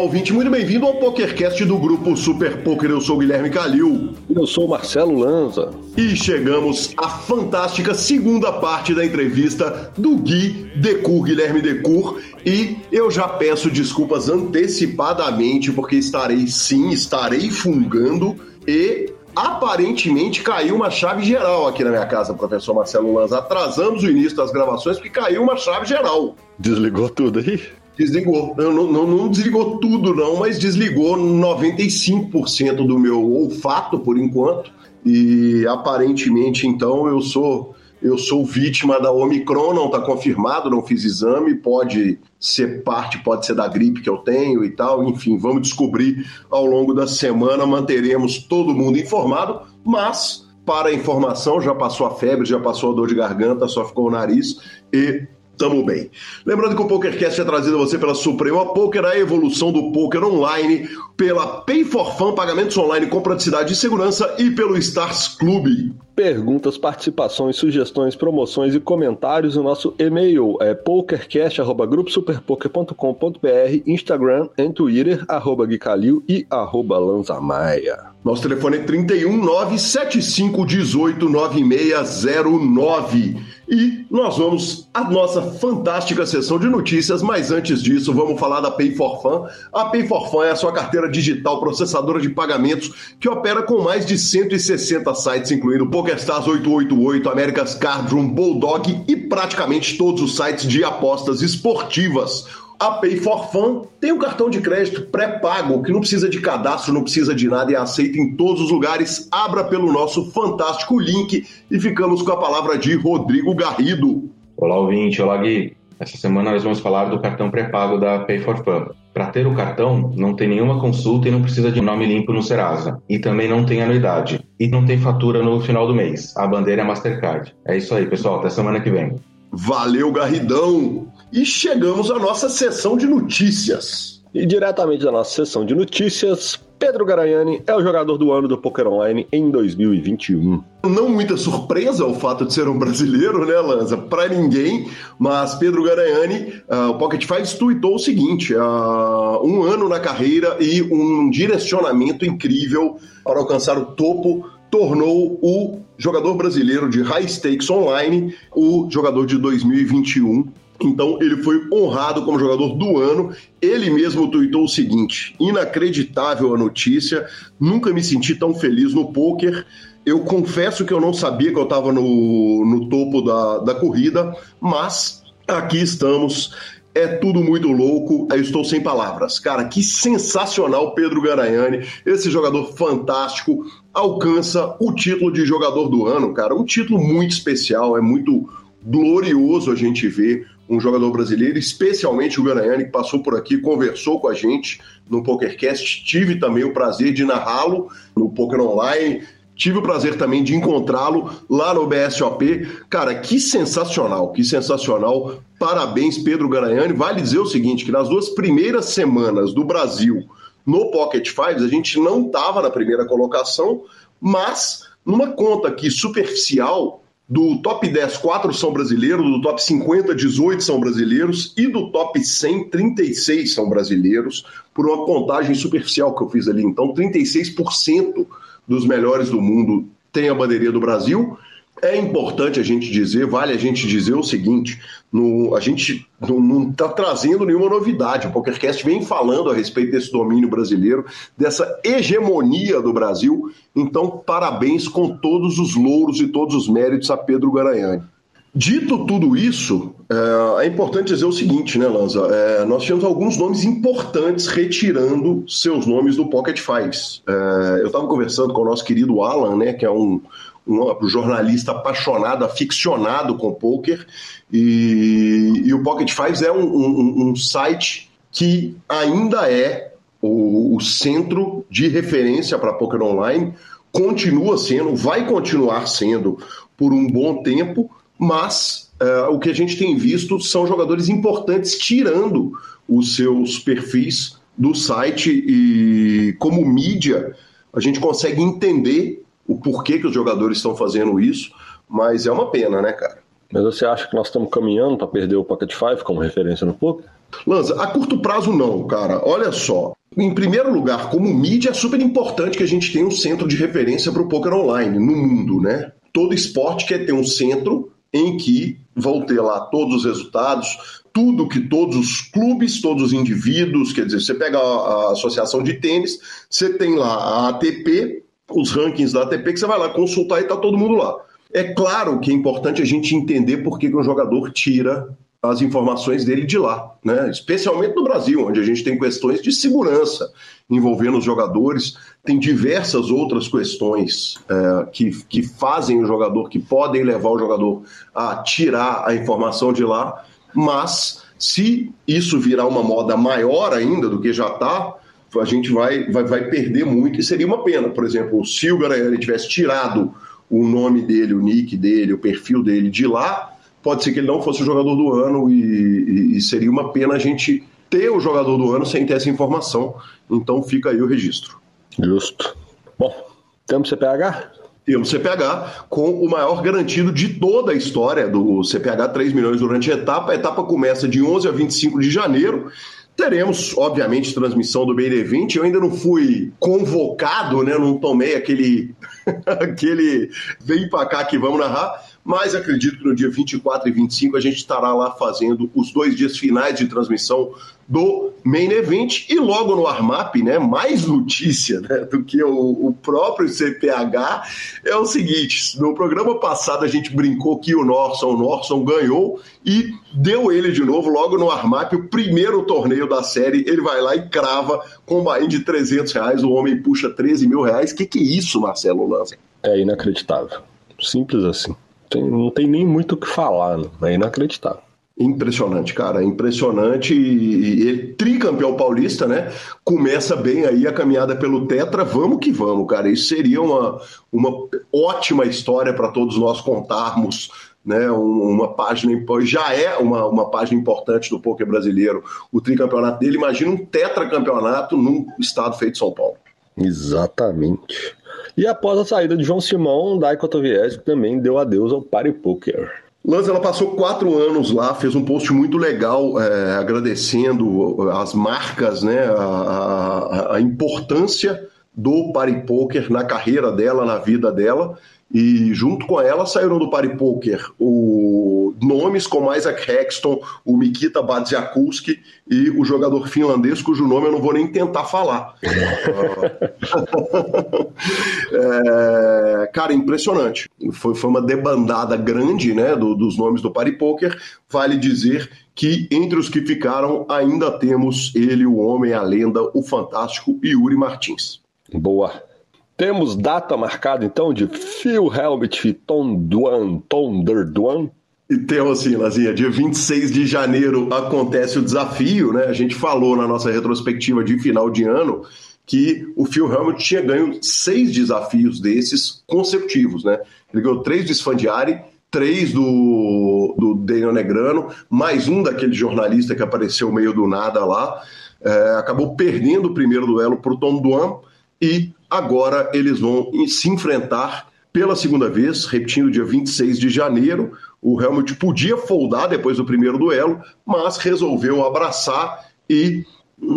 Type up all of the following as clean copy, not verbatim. ouvinte, muito bem-vindo ao PokerCast do Grupo Super Poker. Eu sou o Guilherme Calil. Eu sou o Marcelo Lanza. E chegamos à fantástica segunda parte da entrevista do Gui Decour, Guilherme Decour. E eu já peço desculpas antecipadamente, porque estarei fungando e... aparentemente caiu uma chave geral aqui na minha casa, professor Marcelo Lanza. Atrasamos o início das gravações porque caiu uma chave geral. Desligou tudo aí? Desligou. Não desligou tudo não, mas desligou 95% do meu olfato por enquanto. E aparentemente então eu sou vítima da Omicron, não está confirmado, não fiz exame, pode ser da gripe que eu tenho e tal, enfim, vamos descobrir ao longo da semana, manteremos todo mundo informado, mas para a informação, já passou a febre, já passou a dor de garganta, só ficou o nariz e tamo bem. Lembrando que o PokerCast é trazido a você pela Suprema Poker, a evolução do poker online, pela Pay for Fun, pagamentos online com praticidade e segurança, e pelo Stars Club. Perguntas, participações, sugestões, promoções e comentários no nosso e-mail é pokercast@gruposuperpoker.com.br, Instagram e Twitter @guicalil e @lanzamaia. Nosso telefone é 31 975 18 9609. E nós vamos à nossa fantástica sessão de notícias, mas antes disso vamos falar da Pay for Fun. A Pay for Fun é a sua carteira digital processadora de pagamentos que opera com mais de 160 sites, incluindo PokerStars 888, America's Cardroom, Bulldog e praticamente todos os sites de apostas esportivas. A Pay for Fun tem um cartão de crédito pré-pago que não precisa de cadastro, não precisa de nada e é aceito em todos os lugares. Abra pelo nosso fantástico link e ficamos com a palavra de Rodrigo Garrido. Olá, ouvinte. Olá, Gui. Essa semana nós vamos falar do cartão pré-pago da Pay for Fun. Para ter o cartão, não tem nenhuma consulta e não precisa de nome limpo no Serasa. E também não tem anuidade. E não tem fatura no final do mês. A bandeira é Mastercard. É isso aí, pessoal. Até semana que vem. Valeu, Garridão! E chegamos à nossa sessão de notícias. E diretamente da nossa sessão de notícias, Pedro Garaiani é o jogador do ano do Poker Online em 2021. Não muita surpresa o fato de ser um brasileiro, né, Lanza? Pra ninguém, mas Pedro Garaiani, o Pocket Fives tweetou o seguinte, um ano na carreira e um direcionamento incrível para alcançar o topo tornou o jogador brasileiro de High Stakes Online o jogador de 2021. Então, ele foi honrado como jogador do ano. Ele mesmo tuitou o seguinte: inacreditável a notícia, nunca me senti tão feliz no pôquer. Eu confesso que eu não sabia que eu estava no topo da corrida, mas aqui estamos. É tudo muito louco, eu estou sem palavras. Cara, que sensacional Pedro Garaiani, esse jogador fantástico, alcança o título de jogador do ano, cara. Um título muito especial, é muito glorioso a gente ver um jogador brasileiro, especialmente o Garaiani, que passou por aqui, conversou com a gente no PokerCast. Tive também o prazer de narrá-lo no Poker Online. Tive o prazer também de encontrá-lo lá no BSOP. Cara, que sensacional, que sensacional. Parabéns, Pedro Garaiani. Vale dizer o seguinte, que nas duas primeiras semanas do Brasil no Pocket Fives, a gente não estava na primeira colocação, mas numa conta aqui superficial do top 10, 4 são brasileiros, do top 50, 18 são brasileiros e do top 100, 36 são brasileiros, por uma contagem superficial que eu fiz ali. Então, 36% dos melhores do mundo tem a bandeirinha do Brasil. É importante a gente dizer, vale a gente dizer o seguinte, a gente não está trazendo nenhuma novidade. O PokerCast vem falando a respeito desse domínio brasileiro, dessa hegemonia do Brasil. Então, parabéns com todos os louros e todos os méritos a Pedro Garaiani. Dito tudo isso, é importante dizer o seguinte, né, Lanza? Nós tivemos alguns nomes importantes retirando seus nomes do Pocket Fives. Eu estava conversando com o nosso querido Alan, né, que é um jornalista apaixonado, aficionado com pôquer, e o Pocket Fives é um site que ainda é o centro de referência para pôquer online, continua sendo, vai continuar sendo por um bom tempo, mas o que a gente tem visto são jogadores importantes tirando os seus perfis do site, e como mídia a gente consegue entender o porquê que os jogadores estão fazendo isso, mas é uma pena, né, cara? Mas você acha que nós estamos caminhando para perder o Pocket 5 como referência no poker? Lanza, a curto prazo não, cara. Olha só. Em primeiro lugar, como mídia, é super importante que a gente tenha um centro de referência para o poker online no mundo, né? Todo esporte quer ter um centro em que vão ter lá todos os resultados, tudo que todos os clubes, todos os indivíduos, quer dizer, você pega a associação de tênis, você tem lá a ATP, os rankings da ATP, que você vai lá consultar e está todo mundo lá. É claro que é importante a gente entender por que um jogador tira as informações dele de lá, né? Especialmente no Brasil, onde a gente tem questões de segurança envolvendo os jogadores, tem diversas outras questões que fazem o jogador, que podem levar o jogador a tirar a informação de lá, mas se isso virar uma moda maior ainda do que já está, a gente vai perder muito e seria uma pena. Por exemplo, se o Garayani tivesse tirado o nome dele, o nick dele, o perfil dele de lá, pode ser que ele não fosse o jogador do ano e seria uma pena a gente ter o jogador do ano sem ter essa informação. Então fica aí o registro. Justo. Bom, temos CPH? Temos CPH com o maior garantido de toda a história do CPH, 3 milhões durante a etapa. A etapa começa de 11 a 25 de janeiro. Teremos, obviamente, transmissão do BD20. Eu ainda não fui convocado, né? Não tomei aquele... aquele vem pra cá que vamos narrar. Mas acredito que no dia 24 e 25 a gente estará lá fazendo os 2 dias finais de transmissão do Main Event e logo no Armap, né, mais notícia, né, do que o próprio CPH é o seguinte: no programa passado a gente brincou que o Norson ganhou e deu ele de novo logo no Armap, o primeiro torneio da série, ele vai lá e crava com um bain de R$300, o homem puxa R$13 mil, que é isso, Marcelo Lanza? É inacreditável, simples assim. Não tem nem muito o que falar, né? É inacreditável. Impressionante, cara, impressionante. E ele, tricampeão paulista, né? Começa bem aí a caminhada pelo Tetra, vamos que vamos, cara. Isso seria uma ótima história para todos nós contarmos, né? Uma página, já é uma página importante do poker brasileiro, o tricampeonato dele. Imagina um tetracampeonato num estado feito São Paulo. Exatamente. E após a saída de João Simão, Daiko Tovieski também deu adeus ao Party Poker. Lanza, ela passou 4 anos lá, fez um post muito legal agradecendo as marcas, né, a importância do Party Poker na carreira dela, na vida dela. E junto com ela saíram do Party Poker nomes como Isaac Hexton, o Mikita Badziakuski e o jogador finlandês, cujo nome eu não vou nem tentar falar. Cara, impressionante. Foi uma debandada grande, né, dos nomes do Party Poker. Vale dizer que entre os que ficaram ainda temos ele, o homem, a lenda, o fantástico Yuri Martins. Boa. Temos data marcada, então, de Phil Hellmuth e Tom Duan. E temos, assim, Lazinha, dia 26 de janeiro acontece o desafio, né? A gente falou na nossa retrospectiva de final de ano que o Phil Hellmuth tinha ganho 6 desafios desses consecutivos, né? Ele ganhou 3 do Sfandiari, 3 do Daniel Negrano, mais um daquele jornalista que apareceu meio do nada lá. Acabou perdendo o primeiro duelo para o Tom Duan e... Agora eles vão se enfrentar pela segunda vez, repetindo, dia 26 de janeiro. O Hellmuth podia foldar depois do primeiro duelo, mas resolveu abraçar e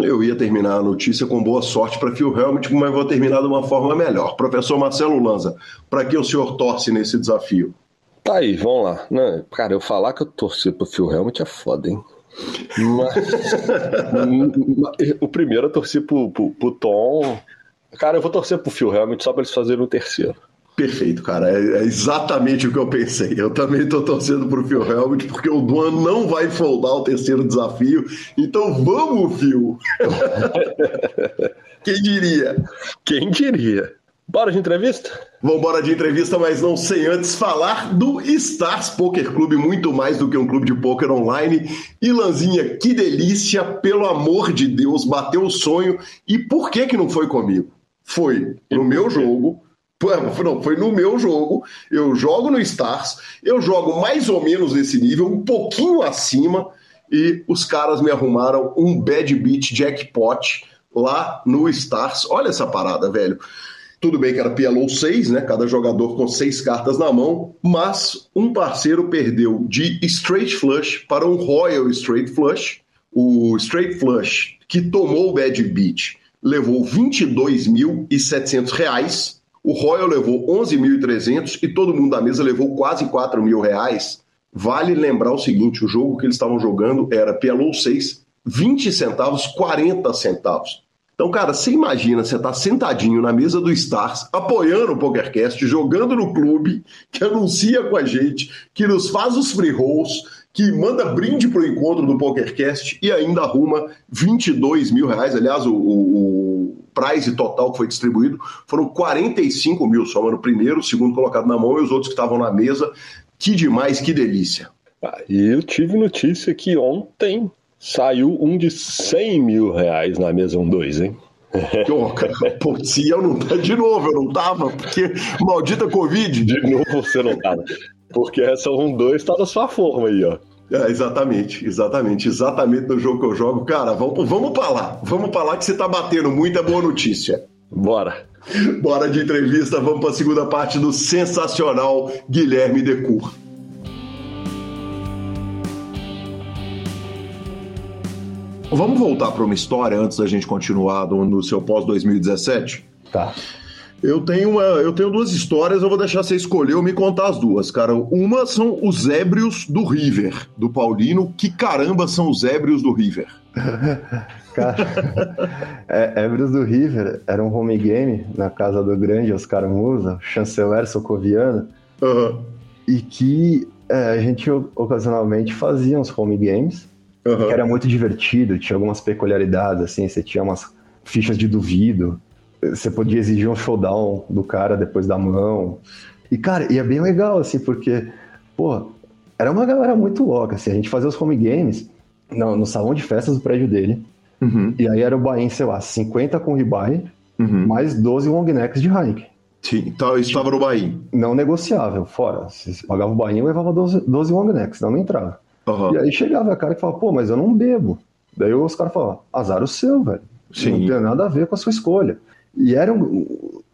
eu ia terminar a notícia com boa sorte para Phil Hellmuth, mas vou terminar de uma forma melhor. Professor Marcelo Lanza, para que o senhor torce nesse desafio? Tá aí, vamos lá. Não, cara, eu falar que eu torci para o Phil Hellmuth é foda, hein? Mas o primeiro eu torci pro Tom... Cara, eu vou torcer pro Phil realmente, só pra eles fazerem um terceiro. Perfeito, cara. É exatamente o que eu pensei. Eu também tô torcendo pro Phil Hellmuth, porque o Duan não vai foldar o terceiro desafio. Então vamos, Phil! Quem diria? Quem diria? Bora de entrevista? Vamos embora de entrevista, mas não sem antes falar do Stars Poker Clube, muito mais do que um clube de poker online. E Lanzinha, que delícia, pelo amor de Deus, bateu o sonho. E por que que não foi comigo? Foi no meu jogo... Não, foi no meu jogo, eu jogo no Stars, eu jogo mais ou menos nesse nível, um pouquinho acima, e os caras me arrumaram um bad beat jackpot lá no Stars. Olha essa parada, velho. Tudo bem que era PLO 6, né? Cada jogador com 6 cartas na mão, mas um parceiro perdeu de Straight Flush para um Royal Straight Flush. O Straight Flush, que tomou o Bad Beat, levou R$22.700, o Royal levou R$11.300 e todo mundo da mesa levou quase R$4.000. Vale lembrar o seguinte, o jogo que eles estavam jogando era PLO 6, 20 centavos, 40 centavos. Então, cara, você imagina, você tá sentadinho na mesa do Stars, apoiando o PokerCast, jogando no clube, que anuncia com a gente, que nos faz os free rolls, que manda brinde pro encontro do PokerCast e ainda arruma R$22.000. Aliás, o prize total que foi distribuído foram R$45.000, só no primeiro, o segundo colocado na mão e os outros que estavam na mesa. Que demais, que delícia. Ah, e eu tive notícia que ontem saiu um de R$100.000 na mesa 1-2, hein? Oh, cara, pô, se eu não tá de novo, eu não tava, porque maldita Covid. De novo você não tava, porque essa 1-2 tá na sua forma aí, ó. É, exatamente no jogo que eu jogo. Cara, vamos pra lá que você tá batendo muita boa notícia. Bora de entrevista, vamos para a segunda parte do sensacional Guilherme Decourt. Vamos voltar para uma história antes da gente continuar no seu pós-2017? Tá. Eu tenho duas histórias, eu vou deixar você escolher ou me contar as duas, cara. Uma são os ébrios do River, do Paulino. Que caramba são os ébrios do River? Cara, ébrios do River era um home game na casa do grande Oscar Musa, chanceler socoviano, e que a gente ocasionalmente fazia uns home games, que era muito divertido, tinha algumas peculiaridades, assim, você tinha umas fichas de duvido, você podia exigir um showdown do cara depois da mão. E, cara, ia bem legal, assim, porque, pô, era uma galera muito louca, assim, a gente fazia os home games no salão de festas do prédio dele, e aí era o Bahia, sei lá, 50 com ribeye, mais 12 long necks de Heineken. Sim, então estava no Bahia. Não negociável, fora, se pagava o Bahia, eu levava 12 long necks, não entrava. E aí chegava a cara que falava, pô, mas eu não bebo. Daí os caras falavam, azar o seu, velho. Sim. Não tem nada a ver com a sua escolha. E eram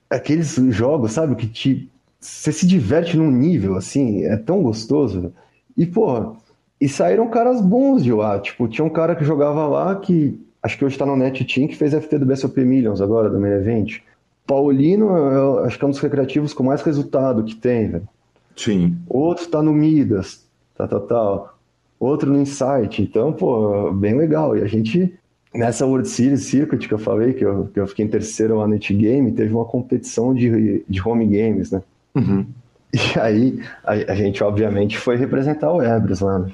aqueles jogos, sabe, que você se diverte num nível, assim, é tão gostoso. E, porra, e saíram caras bons de lá. Tipo, tinha um cara que jogava lá que, acho que hoje tá no NetTeam, que fez FT do BSOP Millions agora, do Main Event. Paulino, acho que é um dos recreativos com mais resultado que tem, velho. Sim. Outro tá no Midas, tal. Outro no Insight, então, pô, bem legal. E a gente, nessa World Series Circuit que eu falei, que eu fiquei em terceiro lá no It Game, teve uma competição de home games, né? E aí, a gente, obviamente, foi representar o Ebros lá, né?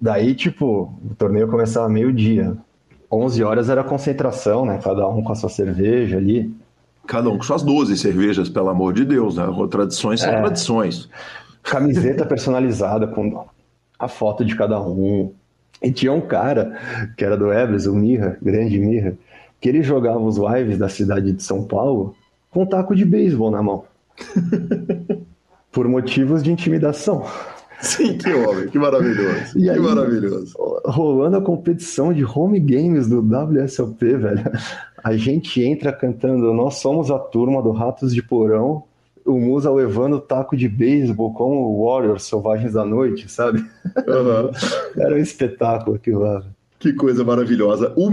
Daí, tipo, o torneio começava meio-dia. 11 horas era concentração, né? Cada um com a sua cerveja ali. Cada um com suas 12 cervejas, pelo amor de Deus, né? Tradições são tradições. Camiseta personalizada com a foto de cada um. E tinha um cara, que era do Ebros, o Mirra, grande Mirra, que ele jogava os lives da cidade de São Paulo com um taco de beisebol na mão. Por motivos de intimidação. Sim, que homem, que maravilhoso. E aí, rolando a competição de home games do WSOP, velho, a gente entra cantando Nós Somos a Turma do Ratos de Porão, o Musa levando o taco de beisebol com o Warriors Selvagens da Noite, sabe? Era um espetáculo aquilo lá. Que coisa maravilhosa. O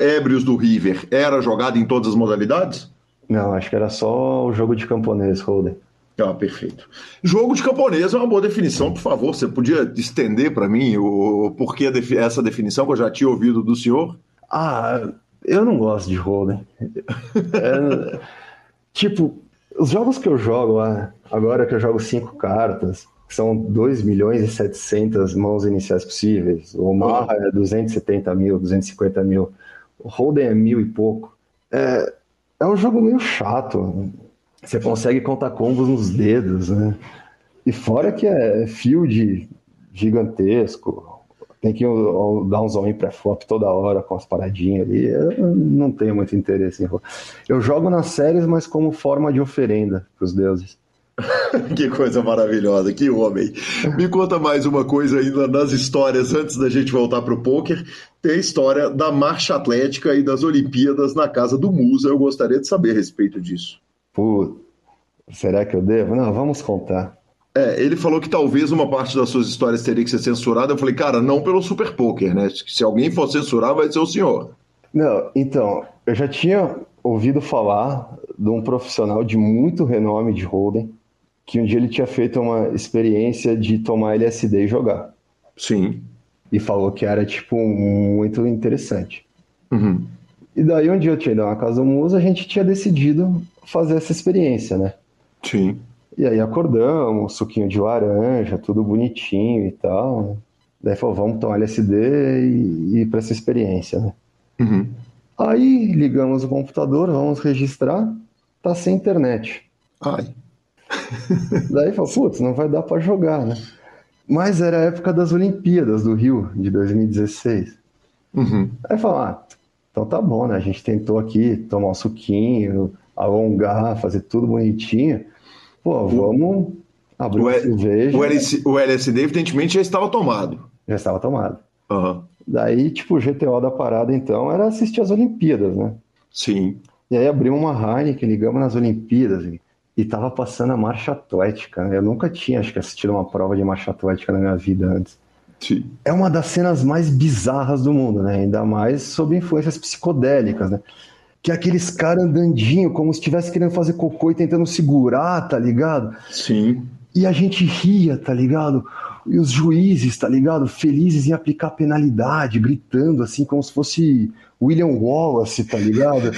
Ébrios do River era jogado em todas as modalidades? Não, acho que era só o jogo de camponês, Holden. Ah, perfeito. Jogo de camponês é uma boa definição, por favor. Você podia estender para mim o porquê essa definição que eu já tinha ouvido do senhor? Ah, eu não gosto de Holden. Tipo, os jogos que eu jogo lá, agora que eu jogo 5 cartas, que são 2.700.000 mãos iniciais possíveis. O Omaha é 270.000, 250.000. O Holden é 1.000 e pouco. É um jogo meio chato. Você consegue contar combos nos dedos, né? E fora que é field gigantesco. Tem que dar um zoom pré-flop toda hora com as paradinhas ali. Eu não tenho muito interesse em rolar. Eu jogo nas séries, mas como forma de oferenda pros deuses. Que coisa maravilhosa, que homem. Me conta mais uma coisa ainda nas histórias, antes da gente voltar pro pôquer. Tem a história da marcha atlética e das Olimpíadas na casa do Musa. Eu gostaria de saber a respeito disso. Pô, será que eu devo? Não, vamos contar. É, ele falou que talvez uma parte das suas histórias teria que ser censurada. Eu falei, cara, não pelo Super Poker, né? Se alguém for censurar, vai ser o senhor. Não, então, eu já tinha ouvido falar de um profissional de muito renome de holding, que um dia ele tinha feito uma experiência de tomar LSD e jogar. Sim. E falou que era, tipo, muito interessante. Uhum. E daí, um dia eu tinha ido na casa do Musa, a gente tinha decidido fazer essa experiência, né? Sim. E aí acordamos, suquinho de laranja, tudo bonitinho e tal. Daí falou, vamos tomar LSD e ir pra essa experiência, né? Uhum. Aí ligamos o computador, vamos registrar, tá sem internet. Ai. Daí falou, putz, não vai dar pra jogar, né? Mas era a época das Olimpíadas do Rio, de 2016. Uhum. Aí falou, ah, então tá bom, né? A gente tentou aqui tomar um suquinho, alongar, fazer tudo bonitinho. Pô, vamos abrir uma cerveja. O LSD, evidentemente, já estava tomado. Já estava tomado. Uhum. Daí, tipo, o GTO da parada, então, era assistir as Olimpíadas, né? Sim. E aí abrimos uma Heineken, ligamos nas Olimpíadas e tava passando a marcha atlética. Eu nunca tinha, acho que, assistido uma prova de marcha atlética na minha vida antes. Sim. É uma das cenas mais bizarras do mundo, né? Ainda mais sob influências psicodélicas, né? Que é aqueles caras andandinho, como se estivesse querendo fazer cocô e tentando segurar, tá ligado? Sim. E a gente ria, tá ligado? E os juízes, tá ligado? Felizes em aplicar penalidade, gritando assim, como se fosse William Wallace, tá ligado?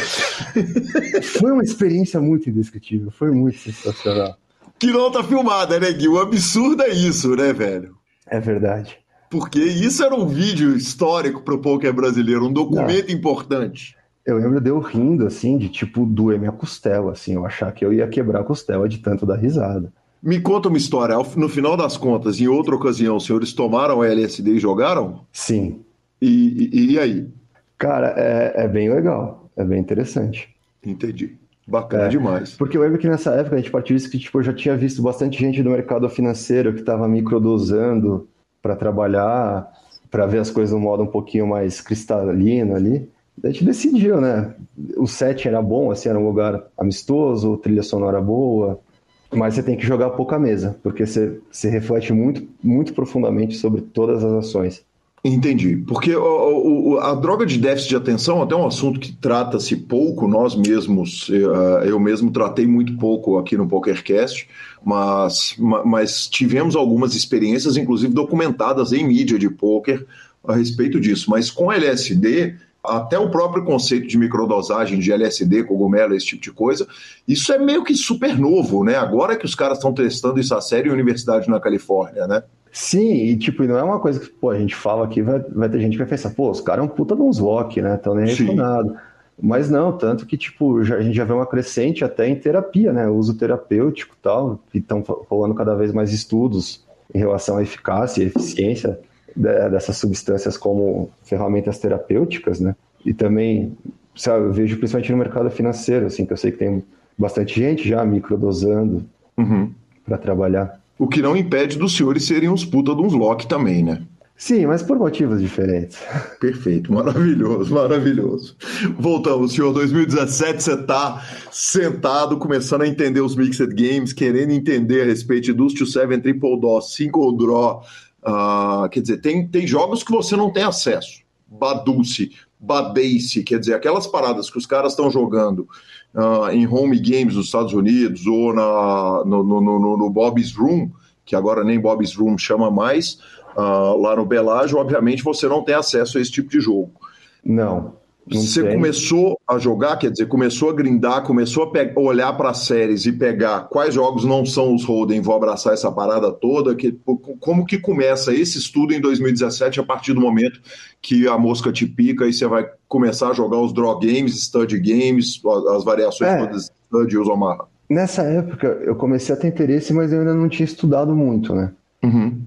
Foi uma experiência muito indescritível, foi muito sensacional. Que não tá filmada, né, Gui? O absurdo é isso, né, velho? É verdade. Porque isso era um vídeo histórico pro poker brasileiro, um documento importante. Eu lembro de eu rindo, assim, de tipo, doer minha costela, assim, eu achar que eu ia quebrar a costela de tanto dar risada. Me conta uma história, no final das contas, em outra ocasião, os senhores tomaram LSD e jogaram? Sim. E aí? Cara, é bem legal, é bem interessante. Entendi, bacana demais. Porque eu lembro que nessa época a gente partiu disso que tipo, eu já tinha visto bastante gente do mercado financeiro que estava microdosando para trabalhar, para ver as coisas de um modo um pouquinho mais cristalino ali. A gente decidiu, né? O set era bom, assim, era um lugar amistoso, trilha sonora boa, mas você tem que jogar pouca mesa, porque você reflete muito, muito profundamente sobre todas as ações. Entendi. Porque a droga de déficit de atenção, até um assunto que trata-se pouco, nós mesmos, eu mesmo tratei muito pouco aqui no PokerCast, mas tivemos algumas experiências, inclusive documentadas em mídia de poker, a respeito disso. Mas com LSD... Até o próprio conceito de microdosagem, de LSD, cogumelo, esse tipo de coisa, isso é meio que super novo, né? Agora que os caras estão testando isso a sério em universidade na Califórnia, né? Sim, e tipo, não é uma coisa que, pô, a gente fala aqui, vai ter gente que vai pensar, pô, os caras é um puta de uns lock, né? Estão nem refundados. Mas não, tanto que, tipo, a gente já vê uma crescente até em terapia, né? Uso terapêutico e tal, e estão rolando cada vez mais estudos em relação à eficácia e eficiência dessas substâncias como ferramentas terapêuticas, né? E também, sabe, eu vejo principalmente no mercado financeiro, assim, que eu sei que tem bastante gente já microdosando para trabalhar. O que não impede dos senhores serem uns puta de uns lock também, né? Sim, mas por motivos diferentes. Perfeito, maravilhoso, maravilhoso. Voltamos, senhor, 2017, você está sentado, começando a entender os Mixed Games, querendo entender a respeito dos 2-7, Triple Draw, Single Draw. Quer dizer, tem jogos que você não tem acesso. Baduce, Badace, quer dizer, aquelas paradas que os caras estão jogando em home games nos Estados Unidos ou no Bobby's Room, que agora nem Bobby's Room chama mais, lá no Bellagio, obviamente você não tem acesso a esse tipo de jogo. Não você tem. Começou a jogar, quer dizer, começou a grindar, começou a olhar para as séries e pegar quais jogos não são os hold'em, vou abraçar essa parada toda. Como que começa esse estudo em 2017 a partir do momento que a mosca te pica e você vai começar a jogar os draw games, stud games, as variações todas, stud e os Omaha? Nessa época eu comecei a ter interesse, mas eu ainda não tinha estudado muito, né? Uhum.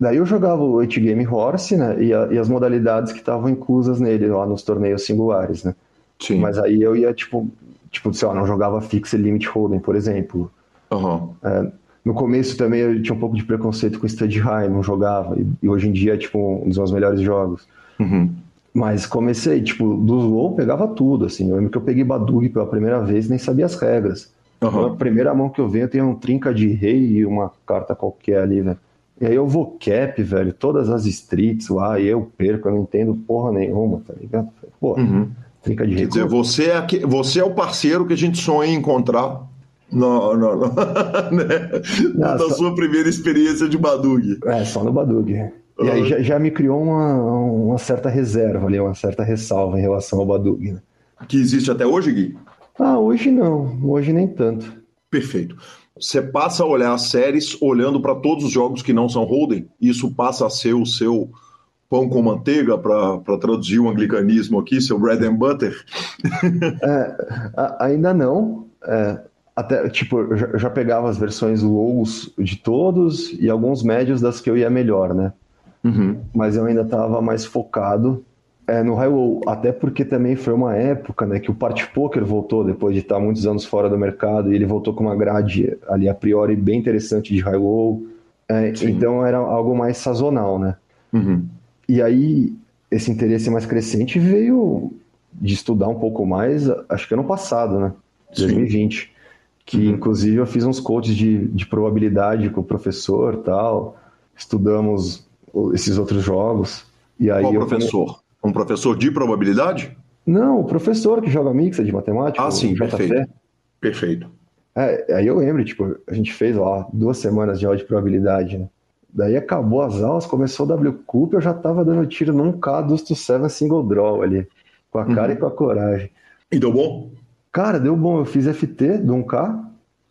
Daí eu jogava o 8 Game Horse, né, e as modalidades que estavam inclusas nele, lá nos torneios singulares, né? Sim. Mas aí eu ia, tipo, sei lá, não jogava Fixed Limit Hold'em, por exemplo. Uhum. No começo também eu tinha um pouco de preconceito com Stud High, não jogava, e hoje em dia é, tipo, um dos meus melhores jogos. Uhum. Mas comecei, tipo, do low pegava tudo, assim, eu lembro que eu peguei Badug pela primeira vez e nem sabia as regras. Uhum. A primeira mão que eu venho tem um trinca de rei e uma carta qualquer ali, velho. E aí eu vou cap, velho, todas as streets lá, e eu perco, eu não entendo porra nenhuma, tá ligado? Pô, uhum. Trinca de rei. Quer dizer, você é o parceiro que a gente sonha em encontrar. Não. Na sua primeira experiência de Badug. É, só no Badug. E aí já me criou uma certa reserva ali, uma certa ressalva em relação ao Badug, né? Que existe até hoje, Gui? Ah, hoje não. Hoje nem tanto. Perfeito. Você passa a olhar as séries olhando para todos os jogos que não são Holden. Isso passa a ser o seu pão com manteiga, para traduzir o anglicanismo aqui, seu bread and butter? Ainda não. Até, tipo, eu já pegava as versões lows de todos e alguns médios das que eu ia melhor, né? Uhum. Mas eu ainda estava mais focado no high low, até porque também foi uma época, né, que o Party Poker voltou depois de estar muitos anos fora do mercado, e ele voltou com uma grade ali a priori bem interessante de high low, então era algo mais sazonal, né? Uhum. E aí esse interesse mais crescente veio de estudar um pouco mais, acho que ano passado, né? 2020. Sim. Que inclusive eu fiz uns coaches de probabilidade com o professor, tal, estudamos esses outros jogos. E aí qual professor? Um professor de probabilidade? Não, o professor que joga mixa de matemática. Ah, sim, perfeito. Perfeito. Aí eu lembro, tipo, a gente fez lá 2 semanas de aula de probabilidade, né? Daí acabou as aulas, começou o WCUP, eu já tava dando tiro num K dos to 7 single draw ali, com a cara e com a coragem. E deu bom? Cara, deu bom, eu fiz FT do 1K,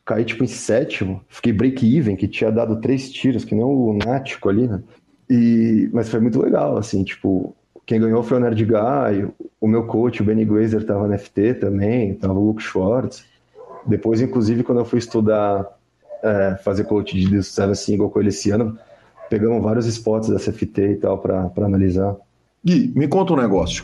caí tipo em 7º, fiquei break-even, que tinha dado 3 tiros, que nem um lunático ali, né? Mas foi muito legal, assim, tipo, quem ganhou foi o Nerd Guy, o meu coach, o Benny Glazer, tava na FT também, tava o Luke Schwartz. Depois, inclusive, quando eu fui estudar, fazer coach de Deus Serve Single com ele esse ano, pegamos vários spots dessa FT e tal pra analisar. Gui, me conta um negócio,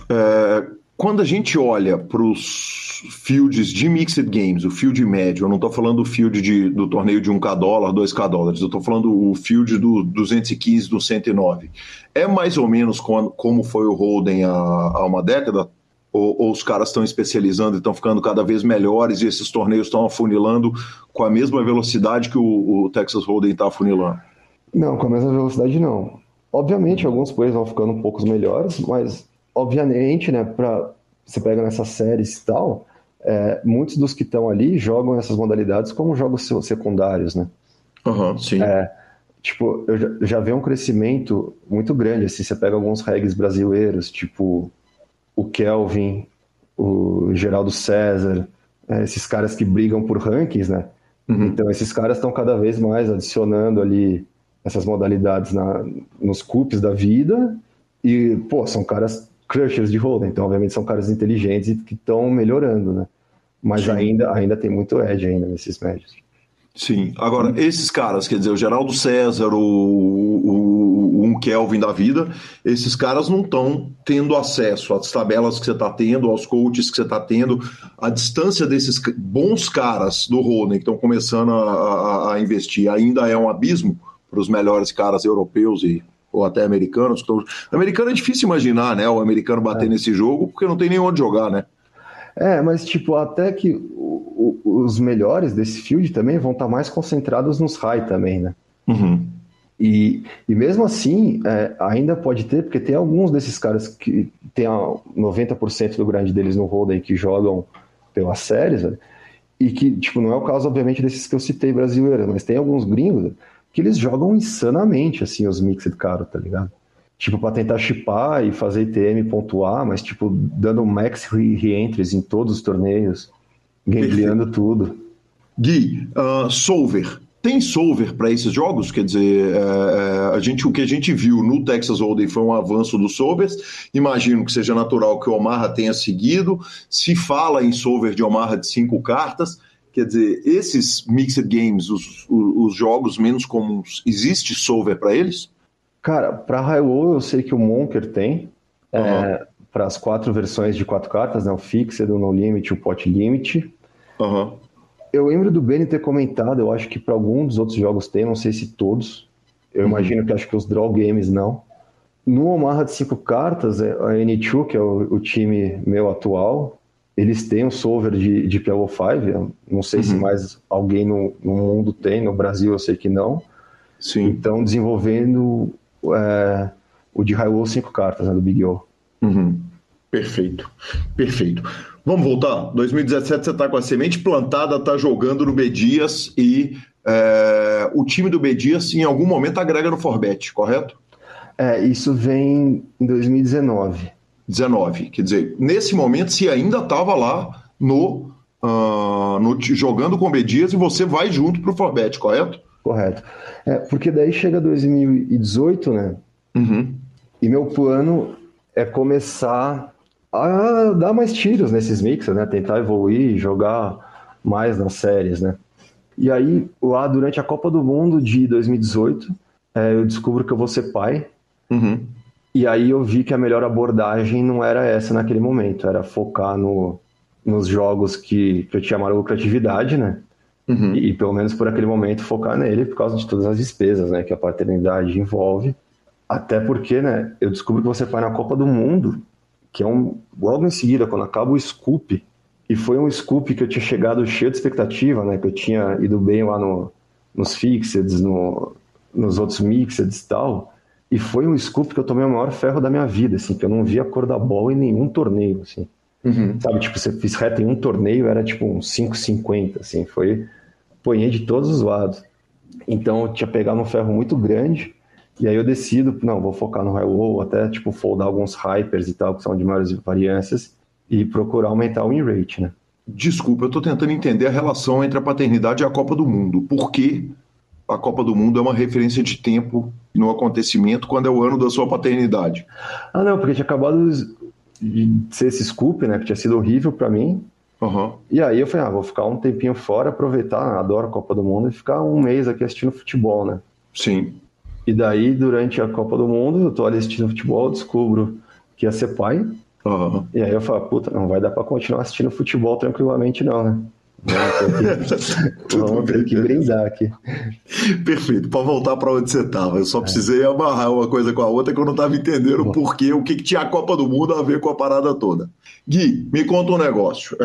quando a gente olha para os fields de Mixed Games, o field médio, eu não estou falando o field do torneio de $1K, $2K, eu estou falando o field do 215, do 109. É mais ou menos como foi o Holden há uma década? Ou os caras estão especializando e estão ficando cada vez melhores e esses torneios estão afunilando com a mesma velocidade que o Texas Holden está afunilando? Não, com a mesma velocidade não. Obviamente, alguns players vão ficando um pouco melhores, mas... Obviamente, né, você pega nessas séries e tal, muitos dos que estão ali jogam essas modalidades como jogos secundários, né? Uhum, sim. Tipo, eu já vi um crescimento muito grande, assim, você pega alguns regs brasileiros, tipo o Kelvin, o Geraldo César, esses caras que brigam por rankings, né? Uhum. Então, esses caras estão cada vez mais adicionando ali essas modalidades nos cups da vida e, pô, são caras... crushers de Holden, então obviamente são caras inteligentes e que estão melhorando, né? Mas sim, ainda tem muito edge ainda nesses médios. Sim, agora esses caras, quer dizer, o Geraldo César, o Kelvin da vida, esses caras não estão tendo acesso às tabelas que você está tendo, aos coaches que você está tendo. A distância desses bons caras do Holden que estão começando a investir ainda é um abismo para os melhores caras europeus e ou até americanos. Americano é difícil imaginar, né? O americano bater nesse jogo, porque não tem nem onde jogar, né? Mas tipo, até que os melhores desse field também vão estar mais concentrados nos high também, né? Uhum. E mesmo assim, ainda pode ter, porque tem alguns desses caras que tem 90% do grind deles no Holden que jogam pelas séries, né? E que, tipo, não é o caso, obviamente, desses que eu citei brasileiros, mas tem alguns gringos que eles jogam insanamente, assim, os Mixed Caro, tá ligado? Tipo, pra tentar chipar e fazer ITM pontuar, mas, tipo, dando max reentries em todos os torneios, gangleando tudo. Gui, solver. Tem solver pra esses jogos? Quer dizer, o que a gente viu no Texas Hold'em foi um avanço dos solvers. Imagino que seja natural que o Omaha tenha seguido. Se fala em solver de Omaha de 5 cartas... Quer dizer, esses Mixed Games, os jogos menos comuns, existe solver para eles? Cara, para high low eu sei que o Monker tem, uhum. Para as 4 versões de 4 cartas, né? O Fixed, o No Limit, o Pot Limit. Uhum. Eu lembro do Benny ter comentado, eu acho que para algum dos outros jogos tem, não sei se todos. Eu imagino que acho que os draw games não. No Omaha de 5 cartas, a N2, que é o time meu atual... eles têm um solver de PLO5, não sei se mais alguém no mundo tem, no Brasil eu sei que não. Sim. Então, desenvolvendo o de High-Low 5 cartas, né, do Big O. Uhum. Perfeito, perfeito. Vamos voltar? 2017 você está com a semente plantada, está jogando no B-Dias e o time do B-Dias em algum momento agrega no Forbet, correto? Isso vem em 2019. 19, quer dizer, nesse momento você ainda estava lá no jogando com o B-Dias e você vai junto para o Forbet, correto? Correto. Porque daí chega 2018, né? Uhum. E meu plano é começar a dar mais tiros nesses mixes, né? Tentar evoluir, jogar mais nas séries, né? E aí, lá durante a Copa do Mundo de 2018, eu descubro que eu vou ser pai. Uhum. E aí eu vi que a melhor abordagem não era essa naquele momento, era focar nos jogos que eu tinha maior lucratividade, né? Uhum. E pelo menos por aquele momento focar nele por causa de todas as despesas, né, que a paternidade envolve. Até porque, né, eu descubro que você vai na Copa do Mundo, que é logo em seguida, quando acaba o Scoop, e foi um Scoop que eu tinha chegado cheio de expectativa, né, que eu tinha ido bem lá nos Fixeds, nos outros Mixeds e tal, e foi um Scoop que eu tomei o maior ferro da minha vida, assim, que eu não vi a cor da bola em nenhum torneio, assim. Uhum. Sabe, tipo, você fez reta em um torneio, era tipo um 5,50, assim, foi... Apanhei de todos os lados. Então eu tinha pegado um ferro muito grande. E aí eu decido, não, vou focar no high-low, até tipo foldar alguns hypers e tal, que são de maiores variâncias, e procurar aumentar o win rate, né? Desculpa, eu tô tentando entender a relação entre a paternidade e a Copa do Mundo. Por que a Copa do Mundo é uma referência de tempo no acontecimento quando é o ano da sua paternidade? Ah, não, porque tinha acabado de ser esse scoop, né? Que tinha sido horrível pra mim. Uhum. E aí eu falei, vou ficar um tempinho fora, aproveitar, adoro a Copa do Mundo, e ficar um mês aqui assistindo futebol, né? Sim. E daí, durante a Copa do Mundo, eu tô ali assistindo futebol, descubro que ia ser pai. Uhum. E aí eu falo, puta, não vai dar pra continuar assistindo futebol tranquilamente não, né? Vamos ter que brindar aqui. Perfeito, pra voltar pra onde você tava, eu só precisei amarrar uma coisa com a outra que eu não tava entendendo o porquê, o que tinha a Copa do Mundo a ver com a parada toda. Gui, me conta um negócio,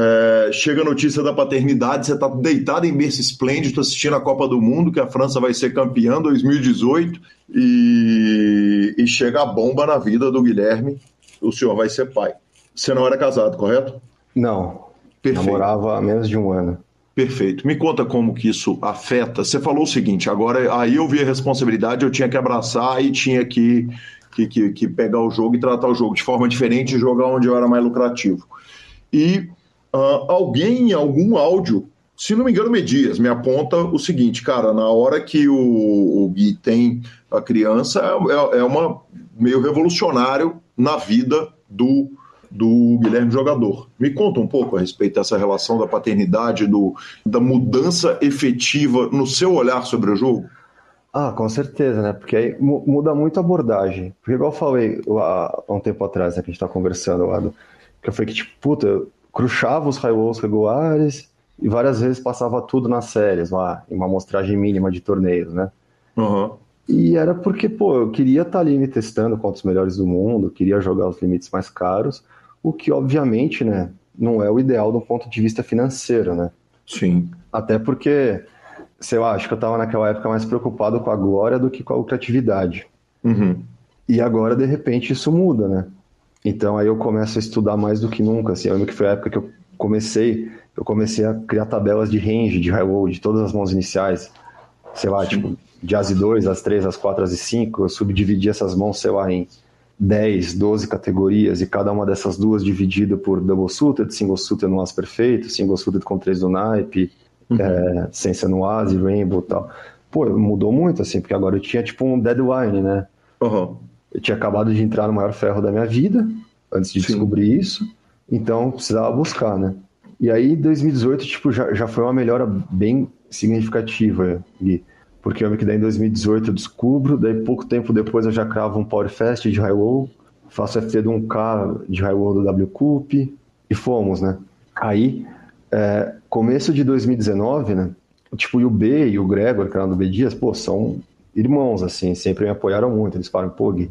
chega a notícia da paternidade, você tá deitado em berço esplêndido assistindo a Copa do Mundo, que a França vai ser campeã em 2018 e chega a bomba na vida do Guilherme, o senhor vai ser pai. Você não era casado, correto? Não. Perfeito. Namorava há menos de um ano. Perfeito. Me conta como que isso afeta. Você falou o seguinte, agora aí eu vi a responsabilidade, eu tinha que abraçar e tinha que pegar o jogo e tratar o jogo de forma diferente e jogar onde eu era mais lucrativo. E alguém em algum áudio, se não me engano, Medias, me aponta o seguinte, cara, na hora que o Gui tem a criança, é uma meio revolucionário na vida do Guilherme jogador. Me conta um pouco a respeito dessa relação da paternidade, da mudança efetiva no seu olhar sobre o jogo. Ah, com certeza, né? Porque aí muda muito a abordagem. Porque igual eu falei há um tempo atrás, né, que a gente tá conversando lá, que eu falei que, tipo, puta, eu cruxava os high-lows regulares e várias vezes passava tudo nas séries lá, em uma amostragem mínima de torneios, né? Uhum. E era porque, pô, eu queria estar ali me testando contra os melhores do mundo, eu queria jogar os limites mais caros, o que, obviamente, né, não é o ideal do ponto de vista financeiro, né? Sim. Até porque, sei lá, acho que eu estava naquela época mais preocupado com a glória do que com a lucratividade. Uhum. E agora, de repente, isso muda, né? Então, aí eu começo a estudar mais do que nunca, assim. Eu lembro que foi a época que eu comecei a criar tabelas de range, de high-low, de todas as mãos iniciais. Sei lá, tipo, de as 2, as 3, as 4, as 5, eu subdividi essas mãos, sei lá, em 10, 12 categorias, e cada uma dessas duas dividida por double suited, single suited no as perfeito, single suited com 3 do naipe, sem ser no as e rainbow e tal. Pô, mudou muito, assim, porque agora eu tinha tipo um deadline, né? Uhum. Eu tinha acabado de entrar no maior ferro da minha vida, antes de descobrir isso, então precisava buscar, né? E aí, 2018, tipo, já foi uma melhora bem significativa, Gui. Porque eu lembro que daí em 2018 eu descubro, daí pouco tempo depois eu já cravo um Power Fest de high-low, faço FT do 1K de high-low do WCUP e fomos, né? Aí, começo de 2019, né? Tipo, e o B e o Gregor, que era do B-Dias, pô, são irmãos, assim, sempre me apoiaram muito. Eles falaram, pô, Gui,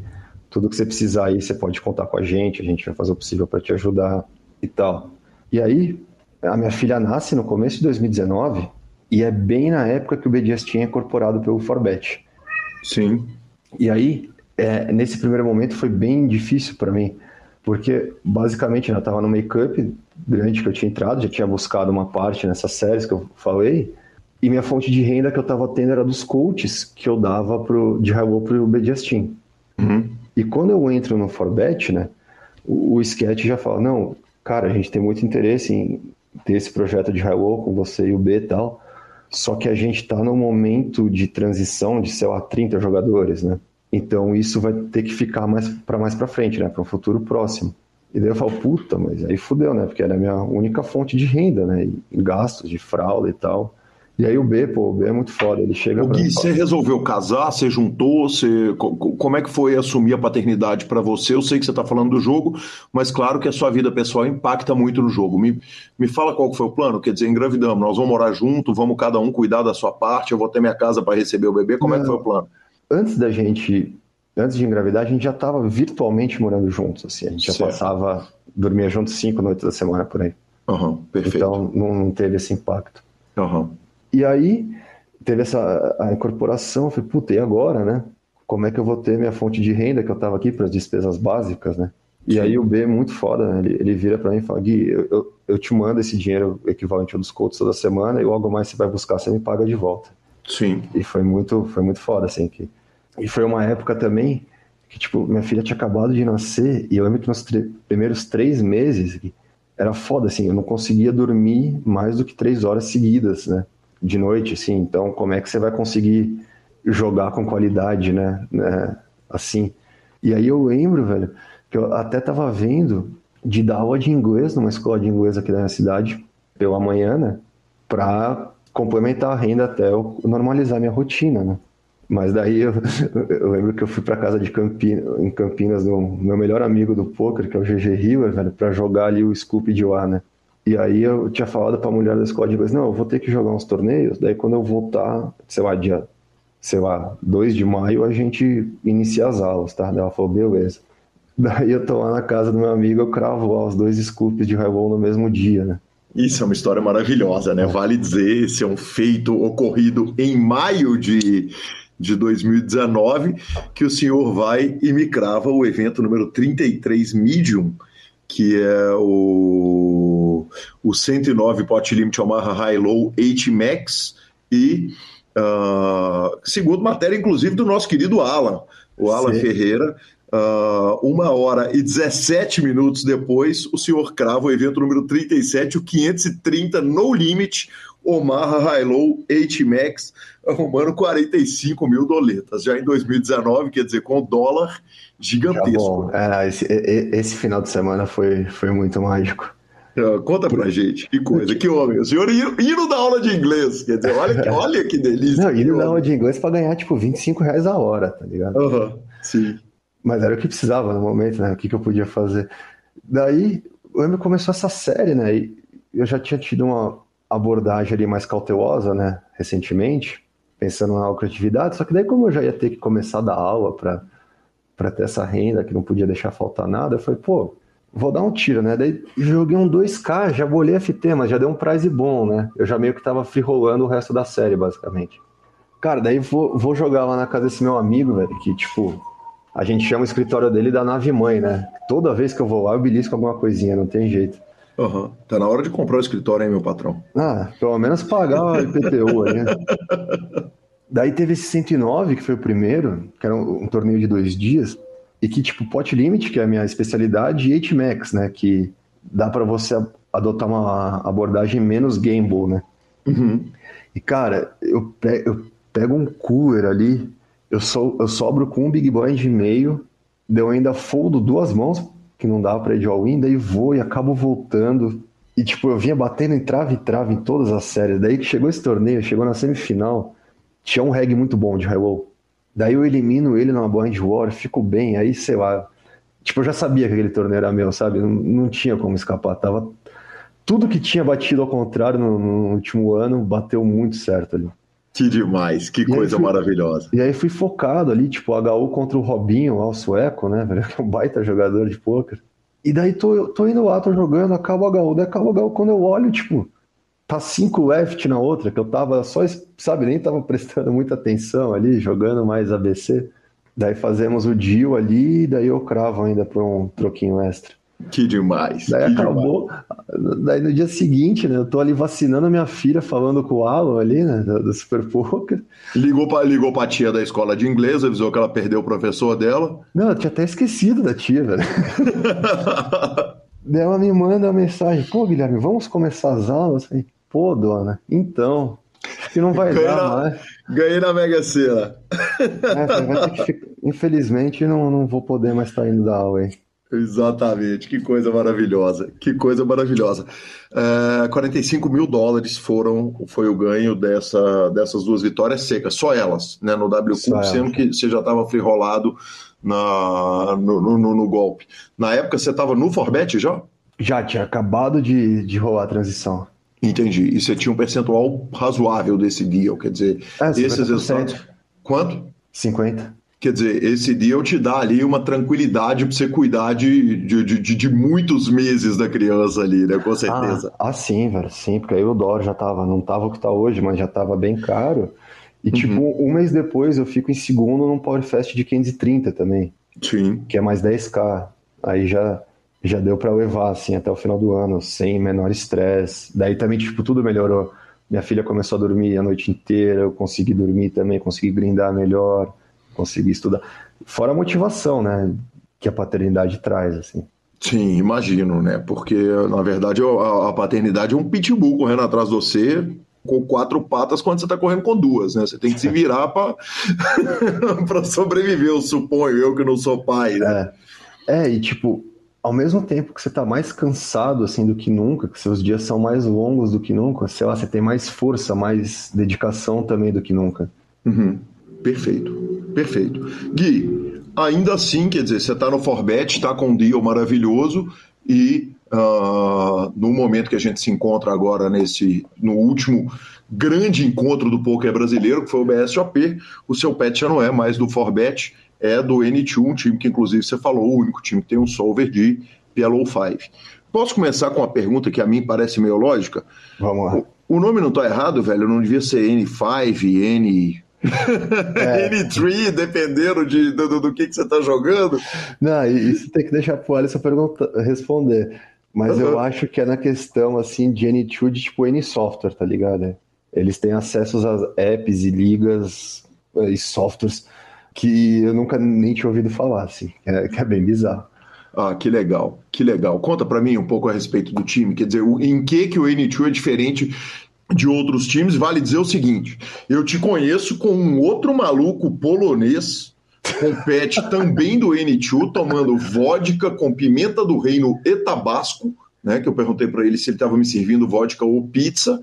tudo que você precisar aí, você pode contar com a gente vai fazer o possível para te ajudar e tal. E aí, a minha filha nasce no começo de 2019 e é bem na época que o BDS tinha incorporado pelo Forbet. Sim. E aí, nesse primeiro momento foi bem difícil para mim, porque basicamente eu estava no make-up grande que eu tinha entrado, já tinha buscado uma parte nessas séries que eu falei, e minha fonte de renda que eu estava tendo era dos coaches que eu dava de High-Low pro BDS Team. Uhum. E quando eu entro no Forbet, né, o sketch já fala, não, cara, a gente tem muito interesse em ter esse projeto de High-Low com você e o B e tal, só que a gente está num momento de transição de, sei lá, 30 jogadores, né? Então isso vai ter que ficar mais para frente, né? Para um futuro próximo. E daí eu falo, puta, mas aí fudeu, né? Porque era a minha única fonte de renda, né? E gastos de fralda e tal. E aí o B é muito foda, ele chega... O Gui, você resolveu casar, você juntou, você... Como é que foi assumir a paternidade para você? Eu sei que você tá falando do jogo, mas claro que a sua vida pessoal impacta muito no jogo. Me fala qual foi o plano, quer dizer, engravidamos, nós vamos morar junto, vamos cada um cuidar da sua parte, eu vou ter minha casa para receber o bebê, como é que foi o plano? Antes de engravidar, a gente já tava virtualmente morando juntos, assim, a gente já passava, dormia juntos 5 noites da semana, por aí. Uhum, perfeito. Então não teve esse impacto. Uhum. E aí, teve a incorporação, eu falei, puta, e agora, né? Como é que eu vou ter minha fonte de renda que eu tava aqui para as despesas básicas, né? E aí o B é muito foda, né? Ele vira para mim e fala, Gui, eu te mando esse dinheiro equivalente ao dos coaches toda semana e logo mais você vai buscar, você me paga de volta. Sim. E foi muito foda, assim. E foi uma época também que, tipo, minha filha tinha acabado de nascer e eu lembro que nos primeiros 3 meses era foda, assim, eu não conseguia dormir mais do que 3 horas seguidas, né? De noite, assim, então como é que você vai conseguir jogar com qualidade, né? Assim. E aí eu lembro, velho, que eu até tava vendo de dar aula de inglês numa escola de inglês aqui da minha cidade, pela manhã, né? Pra complementar a renda até eu normalizar minha rotina, né? Mas daí eu lembro que eu fui pra casa de Campinas do meu melhor amigo do poker, que é o GG River, velho, pra jogar ali o Scoop de lá, né? E aí eu tinha falado pra mulher da escola de inglês, não, eu vou ter que jogar uns torneios, daí quando eu voltar, dia 2 de maio, a gente inicia as aulas, tá? Daí ela falou, beleza. Daí eu tô lá na casa do meu amigo, eu cravo lá os 2 scoops de High-Low no mesmo dia, né? Isso é uma história maravilhosa, né? Vale dizer, esse é um feito ocorrido em maio de 2019, que o senhor vai e me crava o evento número 33 Medium, que é o 109 Pot Limit Omaha High-Low HMAX e segundo matéria, inclusive, do nosso querido Alan, o Alan Ferreira. 1h e 17 minutos depois, o senhor crava o evento número 37, o 530 No Limit Omaha High-Low HMAX, arrumando 45 mil doletas, já em 2019, quer dizer, com o dólar gigantesco. Esse final de semana foi muito mágico. Conta pra gente, que coisa, que homem, o senhor indo da aula de inglês, quer dizer, olha que delícia. Não, indo da aula de inglês pra ganhar, tipo, R$25 a hora, tá ligado? Uhum, sim. Mas era o que precisava no momento, né? O que eu podia fazer. Daí, eu lembro que começou essa série, né? E eu já tinha tido uma abordagem ali mais cautelosa, né? Recentemente, pensando na lucratividade. Só que daí, como eu já ia ter que começar a dar aula pra ter essa renda, que não podia deixar faltar nada, eu falei, pô, vou dar um tiro, né? Daí, joguei um 2K, já bolei FT, mas já deu um prize bom, né? Eu já meio que tava free rolando o resto da série, basicamente. Cara, daí vou jogar lá na casa desse meu amigo, velho, que, tipo... A gente chama o escritório dele da nave-mãe, né? Toda vez que eu vou lá, eu belisco alguma coisinha, não tem jeito. Uhum. Tá na hora de comprar o escritório, hein, meu patrão? Pelo menos pagar o IPTU aí, né? Daí teve esse 109, que foi o primeiro, que era um torneio de 2 dias, e que, tipo, Pot Limit, que é a minha especialidade, e HMAX, né? Que dá pra você adotar uma abordagem menos gamble, né? Uhum. E, cara, eu pego um cooler ali, eu sobro com um big blind de meio, eu ainda foldo 2 mãos, que não dava pra ir de all-in, daí vou e acabo voltando. E tipo, eu vinha batendo em trave e trave em todas as séries. Daí que chegou esse torneio, chegou na semifinal, tinha um reg muito bom de high-low. Daí eu elimino ele numa blind war, fico bem, aí sei lá. Tipo, eu já sabia que aquele torneio era meu, sabe? Não tinha como escapar, tava... Tudo que tinha batido ao contrário no último ano, bateu muito certo ali. Que demais, que coisa maravilhosa. E aí fui focado ali, tipo, HU contra o Robinho, o sueco, né, velho, que é um baita jogador de pôquer. E daí tô indo lá, tô jogando, acaba o HU. Daí acaba o HU, quando eu olho, tipo, tá 5 left na outra, que eu tava só, sabe, nem tava prestando muita atenção ali, jogando mais ABC. Daí fazemos o deal ali, daí eu cravo ainda por um troquinho extra. Que demais. Daí que acabou. Demais. Daí no dia seguinte, né? Eu tô ali vacinando a minha filha, falando com o Alan ali, né? Do Super Poker. Ligou pra tia da escola de inglês, avisou que ela perdeu o professor dela. Não, eu tinha até esquecido da tia, velho. Daí ela me manda uma mensagem: pô, Guilherme, vamos começar as aulas? Eu falei, pô, dona, então. Acho que não vai dar mais. Ganhei na Mega Sena. Infelizmente, não vou poder mais estar indo dar aula aí. Exatamente, que coisa maravilhosa, que coisa maravilhosa. 45 mil dólares foi o ganho dessas duas vitórias secas, só elas, né, no W Cup, sendo que você já estava free rolado no golpe. Na época você estava no Forbet já? Já tinha acabado de rolar a transição. Entendi, e você tinha um percentual razoável desse deal, quer dizer, esses resultados... Quanto? 50%. Quer dizer, esse deal te dá ali uma tranquilidade para você cuidar de muitos meses da criança ali, né? Com certeza. Ah, sim, velho, sim, porque aí o dólar já tava, não tava o que tá hoje, mas já tava bem caro. E tipo, um mês depois eu fico em segundo num Power Fest de 530 também. Sim. Que é mais 10K. Aí já deu para levar, assim, até o final do ano, sem menor estresse. Daí também, tipo, tudo melhorou. Minha filha começou a dormir a noite inteira, eu consegui dormir também, consegui brindar melhor. Conseguir estudar. Fora a motivação, né? Que a paternidade traz, assim. Sim, imagino, né? Porque, na verdade, a paternidade é um pitbull correndo atrás de você com 4 patas quando você tá correndo com 2, né? Você tem que se virar para sobreviver, eu suponho, eu que não sou pai, né? E tipo, ao mesmo tempo que você tá mais cansado, assim, do que nunca, que seus dias são mais longos do que nunca, sei lá, você tem mais força, mais dedicação também do que nunca. Perfeito. Gui, ainda assim, quer dizer, você está no Forbet, está com um deal maravilhoso e no momento que a gente se encontra agora no último grande encontro do poker brasileiro, que foi o BSOP, o seu pet já não é mais do Forbet, é do N2, um time que inclusive você falou, o único time que tem um solver de PLO 5. Posso começar com uma pergunta que a mim parece meio lógica? Vamos lá. O nome não está errado, velho? Não devia ser N5, N3, dependendo do que você tá jogando. Não, isso tem que deixar pro Alisson responder. Mas eu acho que é na questão assim de N2, de tipo N software, tá ligado? Eles têm acessos a apps e ligas e softwares que eu nunca nem tinha ouvido falar, assim. Que é bem bizarro. Ah, que legal, que legal. Conta pra mim um pouco a respeito do time. Quer dizer, em que o N2 é diferente de outros times? Vale dizer o seguinte: eu te conheço com um outro maluco polonês, compete também do N2, tomando vodka com pimenta do reino e tabasco, né, que eu perguntei para ele se ele estava me servindo vodka ou pizza.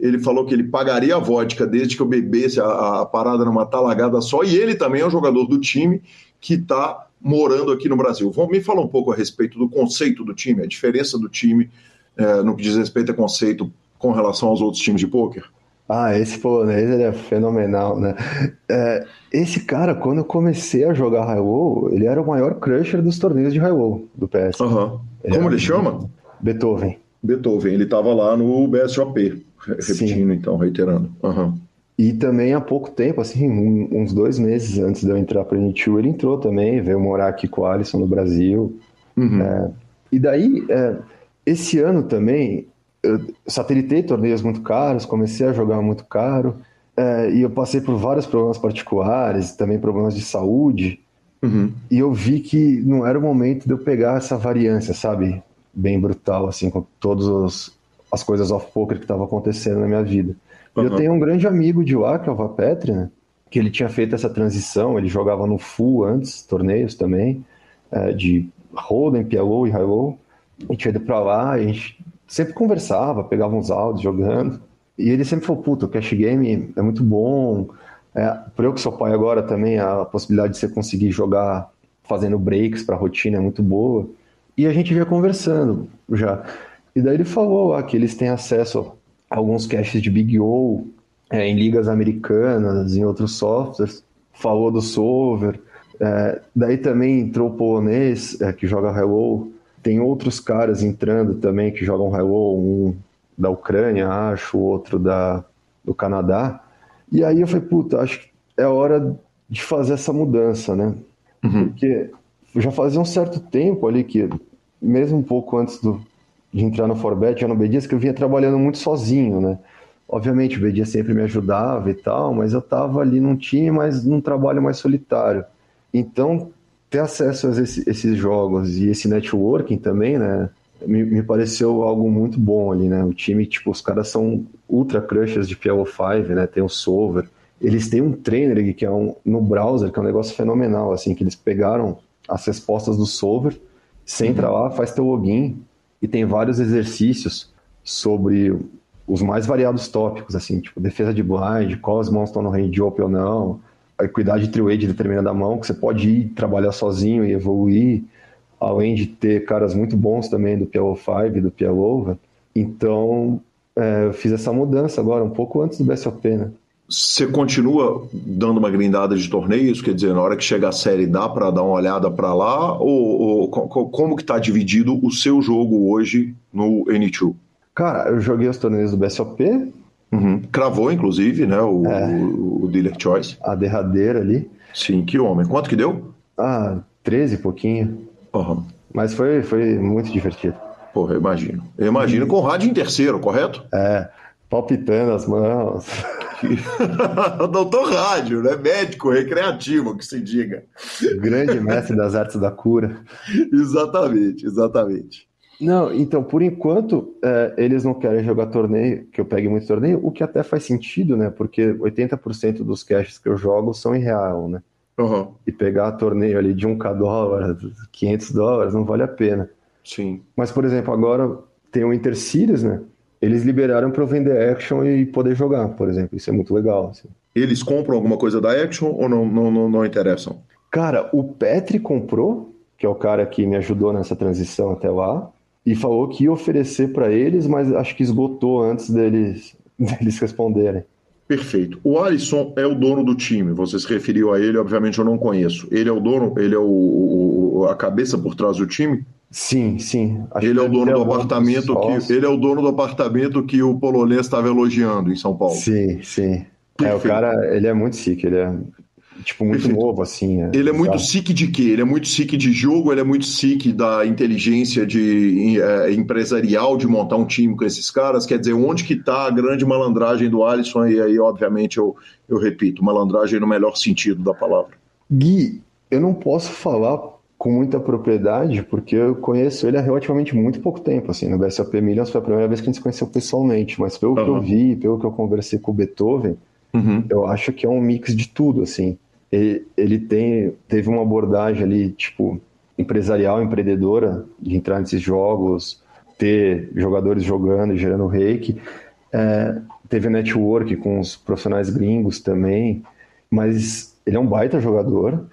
Ele falou que ele pagaria a vodka desde que eu bebesse a parada numa talagada só, e ele também é um jogador do time que está morando aqui no Brasil. Me fala um pouco a respeito do conceito do time, a diferença do time no que diz respeito a conceito com relação aos outros times de pôquer. Ah, esse polonês, ele é fenomenal, né? Esse cara, quando eu comecei a jogar High-Low, ele era o maior crusher dos torneios de High-Low do PS. Como ele chama? Beethoven. Ele estava lá no BSOP, repetindo. Sim. Então, reiterando. E também há pouco tempo, assim, uns 2 meses antes de eu entrar para o N2, ele entrou também, veio morar aqui com o Alisson no Brasil. E daí, esse ano também... Eu satelitei torneios muito caros, comecei a jogar muito caro, e eu passei por vários problemas particulares, também problemas de saúde, e eu vi que não era o momento de eu pegar essa variância, sabe? Bem brutal, assim, com todas as coisas off-poker que estavam acontecendo na minha vida. E eu tenho um grande amigo de lá, que é o Vapetri, né? Que ele tinha feito essa transição, ele jogava no full antes, torneios também, de Holden, PLO e High-Low, e tinha ido pra lá, a gente... sempre conversava, pegava uns áudios jogando, e ele sempre falou, puta, o cash game é muito bom, por eu que sou pai agora também, a possibilidade de você conseguir jogar fazendo breaks pra rotina é muito boa, e a gente ia conversando já, e daí ele falou que eles têm acesso a alguns caches de Big O, em ligas americanas, em outros softwares, falou do solver, daí também entrou o polonês, que joga Hello, Tem outros caras entrando também que jogam highball, um da Ucrânia, acho, outro do Canadá. E aí eu falei, puta, acho que é hora de fazer essa mudança, né? Uhum. Porque já fazia um certo tempo ali que, mesmo um pouco antes de entrar no 4Bet, já no BDias, que eu vinha trabalhando muito sozinho, né? Obviamente o BDias sempre me ajudava e tal, mas eu tava ali num time, mas num trabalho mais solitário. Então, ter acesso a esses jogos e esse networking também, né? Me pareceu algo muito bom ali, né? O time, tipo, os caras são ultra crushers de PLO5, né? Tem o Solver. Eles têm um trainer que é no browser, que é um negócio fenomenal, assim, que eles pegaram as respostas do Solver, você entra lá, faz teu login e tem vários exercícios sobre os mais variados tópicos, assim, tipo defesa de blind, qual as mãos estão no range open ou não, a equidade de three-way de determinada mão, que você pode ir trabalhar sozinho e evoluir, além de ter caras muito bons também do PLO5 e do PLO. Então, eu fiz essa mudança agora, um pouco antes do BSOP, né? Você continua dando uma grindada de torneios? Quer dizer, na hora que chega a série dá para dar uma olhada para lá? Ou como que está dividido o seu jogo hoje no N2? Cara, eu joguei os torneios do BSOP. Uhum. Cravou, inclusive, né? O Dealer Choice. A derradeira ali. Sim, que homem. Quanto que deu? 13 e pouquinho. Uhum. Mas foi muito divertido. Porra, imagino. Eu imagino. Com o Conrad em terceiro, correto? É, palpitando as mãos. Doutor Rádio, né? Médico, recreativo, que se diga. Grande mestre das artes da cura. Exatamente. Não, então, por enquanto, eles não querem jogar torneio, que eu pegue muito torneio, o que até faz sentido, né? Porque 80% dos caches que eu jogo são em real, né? Uhum. E pegar torneio ali de $1,000, $500, não vale a pena. Sim. Mas, por exemplo, agora tem o Inter Series, né? Eles liberaram para eu vender Action e poder jogar, por exemplo. Isso é muito legal. Assim. Eles compram alguma coisa da Action ou não interessam? Cara, o Petri comprou, que é o cara que me ajudou nessa transição até lá, e falou que ia oferecer para eles, mas acho que esgotou antes deles responderem. Perfeito. O Alisson é o dono do time. Você se referiu a ele, obviamente eu não conheço. Ele é o dono? Ele é a cabeça por trás do time? Sim. Ele é o dono do apartamento que o polonês estava elogiando em São Paulo. Sim. Perfeito. O cara, ele é muito sick, ele é tipo muito Perfeito. Novo assim. Ele é muito sick de quê? Ele é muito sick de jogo, ele é muito sick da inteligência empresarial de montar um time com esses caras. Quer dizer, onde que tá a grande malandragem do Alisson? E aí, obviamente, eu repito, malandragem no melhor sentido da palavra. Gui, eu não posso falar com muita propriedade, porque eu conheço ele há relativamente muito pouco tempo, assim, no BSOP Millions foi a primeira vez que a gente se conheceu pessoalmente, mas pelo que eu vi, pelo que eu conversei com o Beethoven, eu acho que é um mix de tudo, assim, ele teve uma abordagem ali, tipo, empresarial, empreendedora, de entrar nesses jogos, ter jogadores jogando e gerando reiki, teve network com os profissionais gringos também, mas ele é um baita jogador,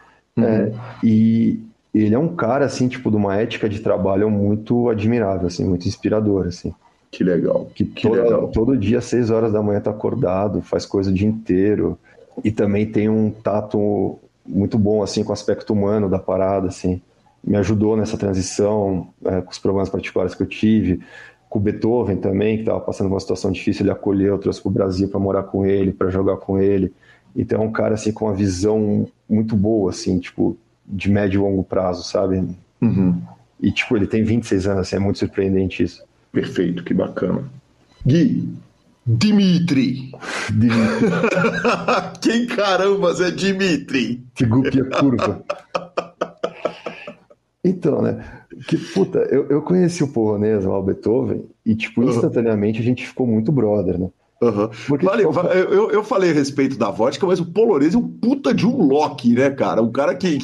ele é um cara, assim, tipo, de uma ética de trabalho muito admirável, assim, muito inspirador, assim. Que legal. Todo dia, às 6 horas da manhã, tá acordado, faz coisa o dia inteiro. E também tem um tato muito bom, assim, com o aspecto humano da parada, assim. Me ajudou nessa transição, com os problemas particulares que eu tive. Com o Beethoven também, que tava passando uma situação difícil, ele acolheu, eu trouxe pro Brasil pra morar com ele, pra jogar com ele. Então é um cara, assim, com uma visão muito boa, assim, tipo, de médio e longo prazo, sabe? Uhum. E, tipo, ele tem 26 anos, assim, é muito surpreendente isso. Perfeito, que bacana. Gui, Dimitri. Quem carambas é Dimitri? Que gupia curva. Então, né? Que, puta, eu conheci o polonês, o Beethoven, e, tipo, instantaneamente a gente ficou muito brother, né? Uhum. Eu falei a respeito da vodka, mas o polonês é um puta de um Loki, né, cara? Um cara que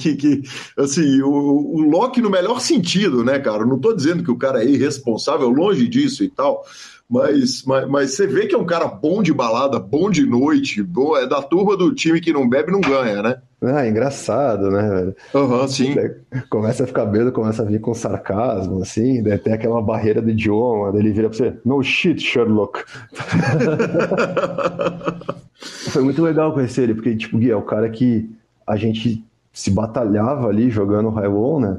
assim, o Loki no melhor sentido, né, cara? Eu não tô dizendo que o cara é irresponsável, longe disso e tal, mas você vê que é um cara bom de balada, bom de noite, bom, é da turma do time que não bebe e não ganha, né? Ah, engraçado, né, velho? Sim. Começa a ficar bêbado, começa a vir com sarcasmo, assim, né? Tem aquela barreira do idioma, daí ele vira pra você, no shit, Sherlock. Foi muito legal conhecer ele, porque, tipo, Gui, é o cara que a gente se batalhava ali jogando high-low, né?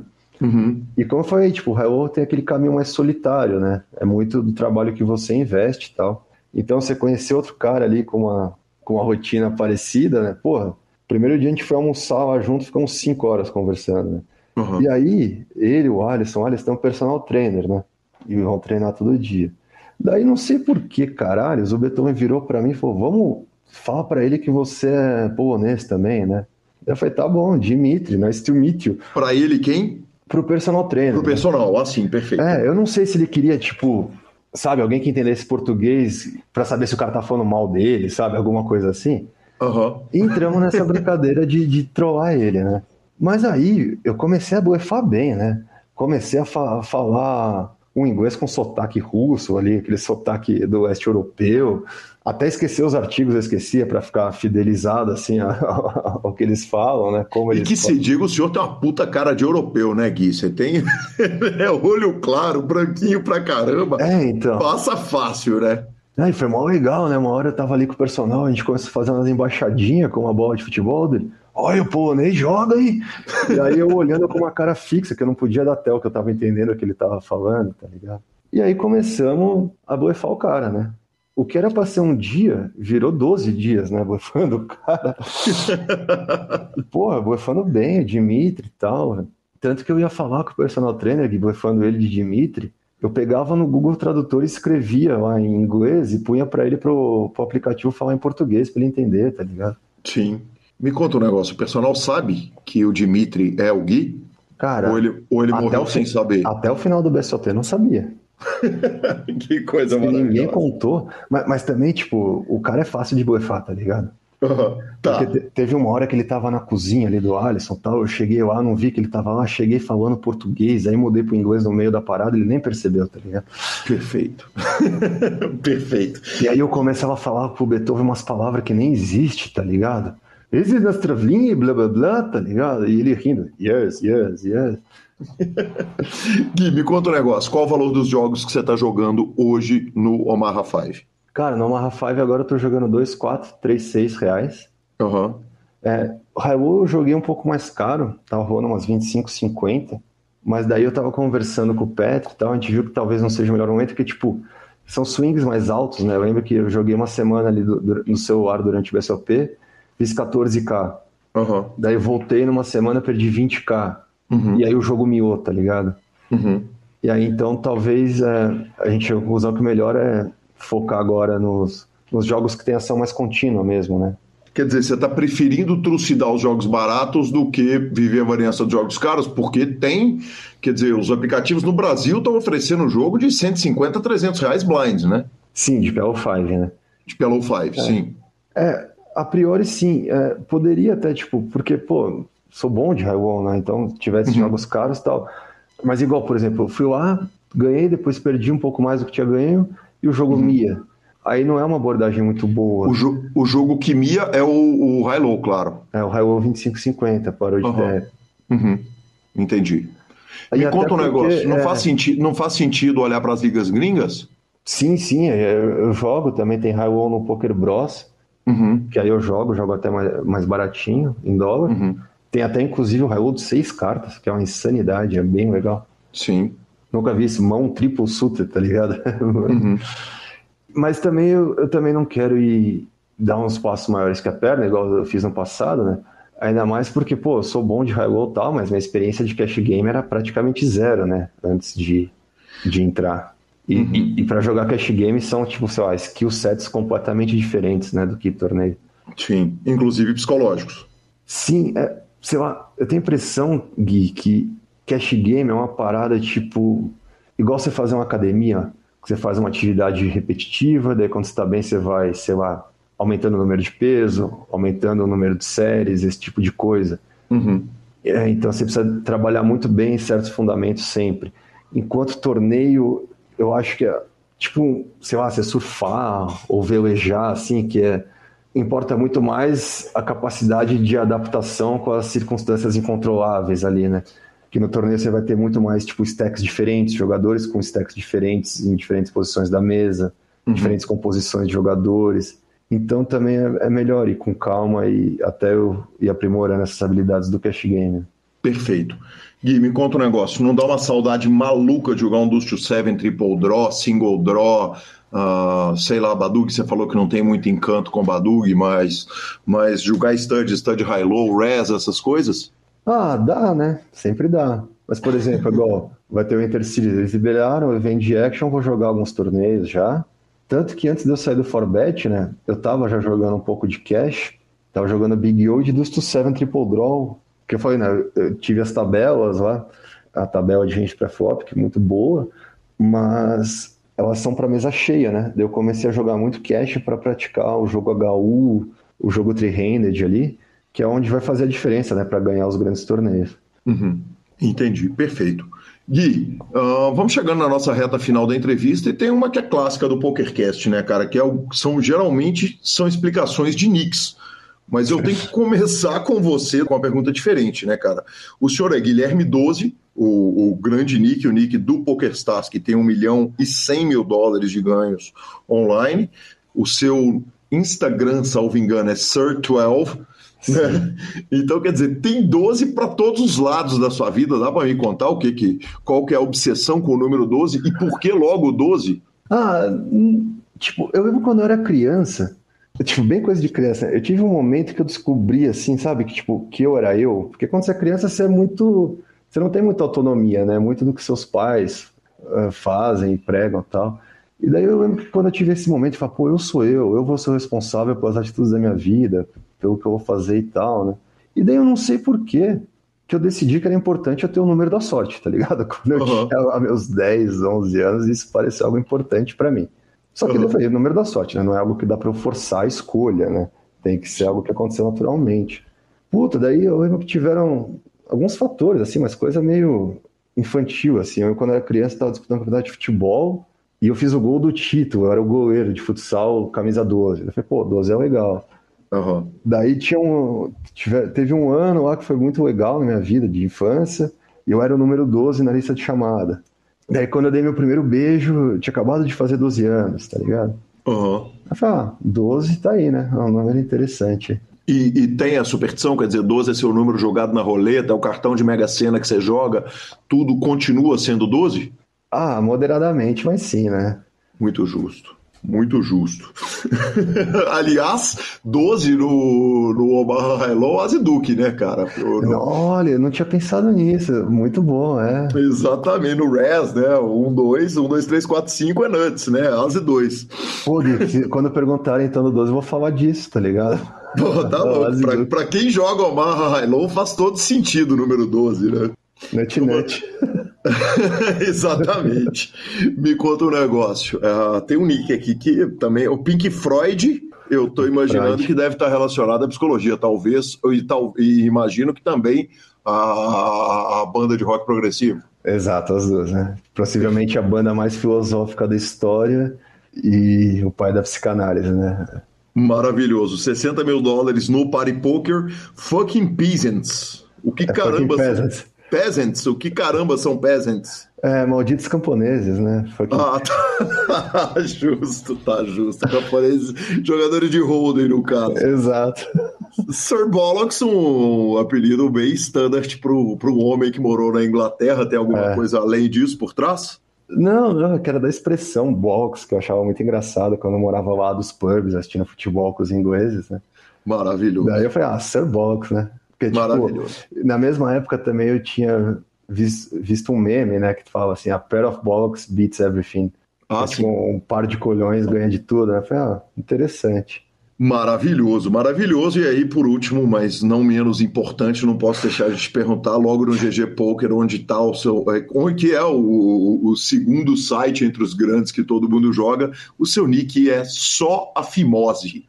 E como eu falei, tipo, o High-Low tem aquele caminho mais solitário, né? É muito do trabalho que você investe e tal. Então, você conhecer outro cara ali com uma rotina parecida, né? Porra, primeiro dia a gente foi almoçar lá junto, ficamos 5 horas conversando, né? Uhum. E aí, ele, o Alisson tem um personal trainer, né? E vão treinar todo dia. Daí, não sei por que, caralho, o Beethoven virou pra mim e falou, vamos falar pra ele que você é polonês também, né? Eu falei, tá bom, Dimitri, nice to meet you. Pra ele quem? Pro personal trainer. Pro personal, né? Assim, perfeito. É, eu não sei se ele queria, tipo, sabe, alguém que entendesse português pra saber se o cara tá falando mal dele, sabe, alguma coisa assim. Uhum. E entramos nessa brincadeira de trollar ele, né? Mas aí eu comecei a blefar bem, né? Comecei a falar um inglês com sotaque russo ali, aquele sotaque do leste europeu. Até esquecer os artigos, eu esquecia pra ficar fidelizado, assim, ao que eles falam, né? Como eles se diga, o senhor tem uma puta cara de europeu, né, Gui? Você tem olho claro, branquinho pra caramba. É, então. Passa fácil, né? Aí foi mó legal, né? Uma hora eu tava ali com o personal, a gente começou a fazer umas embaixadinhas com uma bola de futebol dele. Olha, o polonês joga aí! E aí eu olhando com uma cara fixa, que eu não podia dar tela, que eu tava entendendo o que ele tava falando, tá ligado? E aí começamos a blefar o cara, né? O que era pra ser um dia, virou 12 dias, né? Blefando o cara. Porra, blefando bem o Dimitri e tal, né? Tanto que eu ia falar com o personal trainer, blefando ele de Dimitri, eu pegava no Google Tradutor e escrevia lá em inglês e punha pra ele pro aplicativo falar em português, pra ele entender, tá ligado? Sim. Me conta um negócio, o personal sabe que o Dimitri é o Gui? Cara, ou ele morreu sem saber? Até o final do BSOT não sabia. Que coisa maravilhosa. Ninguém contou, mas também, tipo, o cara é fácil de blefar, tá ligado? Uhum, tá. Porque teve uma hora que ele tava na cozinha ali do Alisson e tal, eu cheguei lá, não vi que ele tava lá, cheguei falando português, aí mudei pro inglês no meio da parada, ele nem percebeu, tá ligado? Perfeito. Perfeito. E aí eu começava a falar pro Beethoven umas palavras que nem existe, tá ligado? Esse das travelinhas, blá blá blá, tá ligado? E ele rindo, yes, yes, yes. Gui, me conta um negócio, qual o valor dos jogos que você tá jogando hoje no Omaha 5? Cara, no Omaha 5 agora eu tô jogando 2, 4, 3, 6 reais. Uhum. O High-Low eu joguei um pouco mais caro, tava rolando umas 25, 50, mas daí eu tava conversando com o Petro e tal, a gente viu que talvez não seja o melhor momento, porque tipo, são swings mais altos, né? Eu lembro que eu joguei uma semana ali no celular durante o BSOP, fiz 14k. Uhum. Daí eu voltei numa semana, perdi 20k. Uhum. E aí o jogo miou, tá ligado? Uhum. E aí então talvez a gente chegou à conclusão que o melhor é focar agora nos jogos que tem ação mais contínua mesmo, né? Quer dizer, você tá preferindo trucidar os jogos baratos do que viver a variação de jogos caros, porque tem, quer dizer, os aplicativos no Brasil estão oferecendo um jogo de 150 a 300 reais blind, né? Sim, de Pillow 5, né? De Pillow 5, sim. A priori sim, poderia até, tipo, porque, pô, sou bom de High-Low, né, então tivesse jogos caros e tal, mas igual, por exemplo, eu fui lá, ganhei, depois perdi um pouco mais do que tinha ganho, e o jogo mia, aí não é uma abordagem muito boa. O jogo que mia é o High-Low, claro. É, o High-Low 25,50, parou de ter. Uhum. Entendi. Aí me conta um negócio, não faz sentido olhar para as ligas gringas? Sim, eu jogo, também tem High-Low no Poker Bros, que aí eu jogo até mais baratinho, em dólar. Tem até, inclusive, o High-Low de 6 cartas, que é uma insanidade, é bem legal. Sim. Nunca vi isso, mão triple suited, tá ligado? Mas também eu também não quero ir dar uns passos maiores que a perna, igual eu fiz no passado, né? Ainda mais porque, pô, eu sou bom de High-Low e tal, mas minha experiência de cash game era praticamente zero, né? Antes de entrar. E pra jogar cash game são, tipo, sei lá, skill sets completamente diferentes, né, do que torneio. Sim, inclusive psicológicos. Sim, sei lá, eu tenho a impressão, Gui, que cash game é uma parada, tipo, igual você fazer uma academia, que você faz uma atividade repetitiva, daí quando você tá bem você vai, sei lá, aumentando o número de peso, aumentando o número de séries, esse tipo de coisa. Então você precisa trabalhar muito bem certos fundamentos sempre. Enquanto torneio... Eu acho que é, tipo, sei lá, você surfar ou velejar, assim, que importa muito mais a capacidade de adaptação com as circunstâncias incontroláveis ali, né? Que no torneio você vai ter muito mais, tipo, stacks diferentes, jogadores com stacks diferentes em diferentes posições da mesa, diferentes composições de jogadores. Então também é melhor ir com calma e até eu ir aprimorando essas habilidades do cash game. perfeito. Gui, me conta um negócio, não dá uma saudade maluca de jogar um Dust to Seven, triple draw, single draw, sei lá, Badug, você falou que não tem muito encanto com Badug, mas jogar stud high-low, res, essas coisas? Ah, dá, né? Sempre dá. Mas, por exemplo, igual, vai ter o Intercities, eles liberaram, eu venho de action, vou jogar alguns torneios já. Tanto que antes de eu sair do Forbet, né, eu tava já jogando um pouco de cash, tava jogando Big O de Dust to Seven Triple Draw, que eu falei, né, eu tive as tabelas lá, a tabela de gente pré-flop, que é muito boa, mas elas são para mesa cheia, né, daí eu comecei a jogar muito cash para praticar o jogo HU, o jogo three-handed ali, que é onde vai fazer a diferença, né, para ganhar os grandes torneios. Uhum. Entendi, perfeito. Gui, vamos chegando na nossa reta final da entrevista e tem uma que é clássica do PokerCast, né, cara? Que geralmente são explicações de nicks. Mas eu tenho que começar com você com uma pergunta diferente, né, cara? O senhor é Guilherme 12, o grande nick, o nick do PokerStars, que tem $1.100.000 de ganhos online. O seu Instagram, salvo engano, é Sir12. Né? Então, quer dizer, tem 12 para todos os lados da sua vida. Dá para me contar qual que é a obsessão com o número 12 e por que logo 12? Ah, tipo, eu lembro quando eu era criança, tipo, bem coisa de criança, eu tive um momento que eu descobri, assim, sabe, que tipo, que eu era eu, porque quando você é criança você é muito, você não tem muita autonomia, né, muito do que seus pais fazem, pregam e tal. E daí eu lembro que quando eu tive esse momento, eu falei, pô, eu sou eu vou ser o responsável pelas atitudes da minha vida, pelo que eu vou fazer e tal, né? E daí eu não sei por quê que eu decidi que era importante eu ter o número da sorte, tá ligado? Quando eu tinha lá meus 10, 11 anos, isso pareceu algo importante pra mim. Só que eu falei, o número da sorte, né? Não é algo que dá pra eu forçar a escolha, né? Tem que ser algo que aconteceu naturalmente. Puta, daí eu lembro que tiveram alguns fatores, assim, mas coisa meio infantil, assim. Eu, quando era criança, estava disputando campeonato de futebol e eu fiz o gol do título, eu era o goleiro de futsal, camisa 12. Eu falei, pô, 12 é legal. Uhum. Daí teve um ano lá que foi muito legal na minha vida de infância, e eu era o número 12 na lista de chamada. Daí quando eu dei meu primeiro beijo, eu tinha acabado de fazer 12 anos, tá ligado? Uhum. Eu falei, 12 tá aí, né? É um número interessante. E tem a superstição, quer dizer, 12 é seu número jogado na roleta, é o cartão de Mega Sena que você joga, tudo continua sendo 12? Ah, moderadamente, mas sim, né? Muito justo. Muito justo. Aliás, 12 no Omaha High Low, Aziduque, né, cara? Olha, eu não tinha pensado nisso. Muito bom, é. Exatamente, no Res, né? 1, 2, 3, 4, 5 é Nuts, né? Aziduque. Pô, quando perguntarem então do 12, eu vou falar disso, tá ligado? Pô, tá bom. Pra quem joga Omaha High Low, faz todo sentido o número 12, né? Net. Exatamente. Me conta um negócio. Tem um nick aqui que também é o Pink Freud. Eu tô imaginando que deve estar relacionado à psicologia, talvez. E imagino que também a banda de rock progressivo. Exato, as duas, né? Possivelmente a banda mais filosófica da história e o pai da psicanálise, né? Maravilhoso. $60.000 no Party Poker. Fucking Peasants. O que caramba. Peasants? O que caramba são peasants? É, malditos camponeses, né? Ah, tá. Justo. Camponeses, jogadores de holding, no caso. Exato. Sir Bollocks, um apelido bem standard pro homem que morou na Inglaterra. Tem alguma coisa além disso por trás? Não, que era da expressão bollocks, que eu achava muito engraçado quando eu morava lá dos pubs, assistindo futebol com os ingleses, né? Maravilhoso. Daí eu falei, Sir Bollocks, né? Porque, maravilhoso. Tipo, na mesma época também eu tinha visto um meme, né, que fala assim, a pair of bollocks beats everything. Ah, sim. Tipo, um par de colhões ganha de tudo, né? Foi interessante. Maravilhoso. E aí, por último, mas não menos importante, não posso deixar de te perguntar logo no GG Poker, onde tá o seu, que é o segundo site entre os grandes que todo mundo joga, o seu nick é só a Fimose.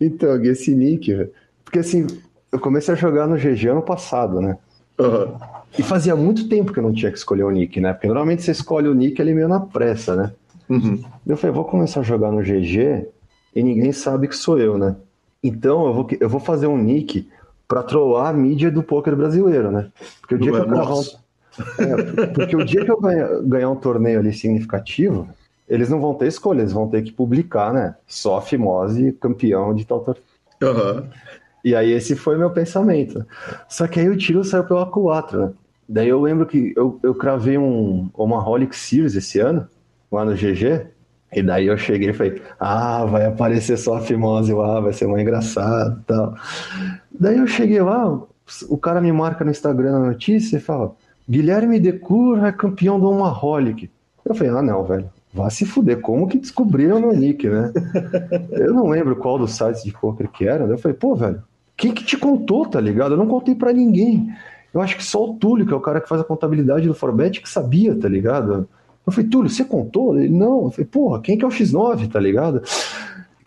Então, esse nick, véio, porque assim, eu comecei a jogar no GG ano passado, né? Uhum. E fazia muito tempo que eu não tinha que escolher o nick, né? Porque normalmente você escolhe o nick ali meio na pressa, né? Uhum. Eu falei, vou começar a jogar no GG e ninguém sabe que sou eu, né? Então eu vou fazer um nick pra trollar a mídia do poker brasileiro, né? Porque o dia que eu gravar porque o dia que eu ganhar um torneio ali significativo, eles não vão ter escolha, eles vão ter que publicar, né? Só a Fimose campeão de tal torneio. Uhum. E aí esse foi meu pensamento. Só que aí o tiro saiu pela culatra, né? Daí eu lembro que eu cravei uma Rolex Series esse ano, lá no GG, e daí eu cheguei e falei, ah, vai aparecer só a fimose lá, vai ser uma engraçada e tal. Daí eu cheguei lá, o cara me marca no Instagram na notícia e fala, Guilherme Decour é campeão do Uma Rolex. Eu falei, ah não, velho, vá se fuder, como que descobriram meu nick, né? Eu não lembro qual dos sites de poker que era, daí eu falei, pô, velho, quem que te contou, tá ligado? Eu não contei pra ninguém. Eu acho que só o Túlio, que é o cara que faz a contabilidade do Forbet, que sabia, tá ligado? Eu falei, Túlio, você contou? Ele, não. Eu falei, porra, quem que é o X9, tá ligado?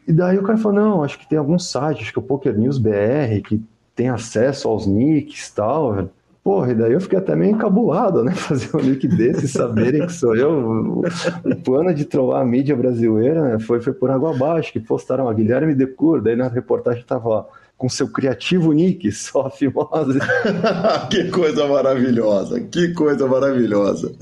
E daí o cara falou, não, acho que tem algum site, acho que é o Poker News BR, que tem acesso aos nicks e tal, velho. Porra, e daí eu fiquei até meio encabulado, né? Fazer um nick desse, saberem que sou eu. O plano de trollar a mídia brasileira, né, foi por água abaixo, que postaram a Guilherme Decour, daí na reportagem tava lá, com seu criativo nick, só fimose. Que coisa maravilhosa, que coisa maravilhosa.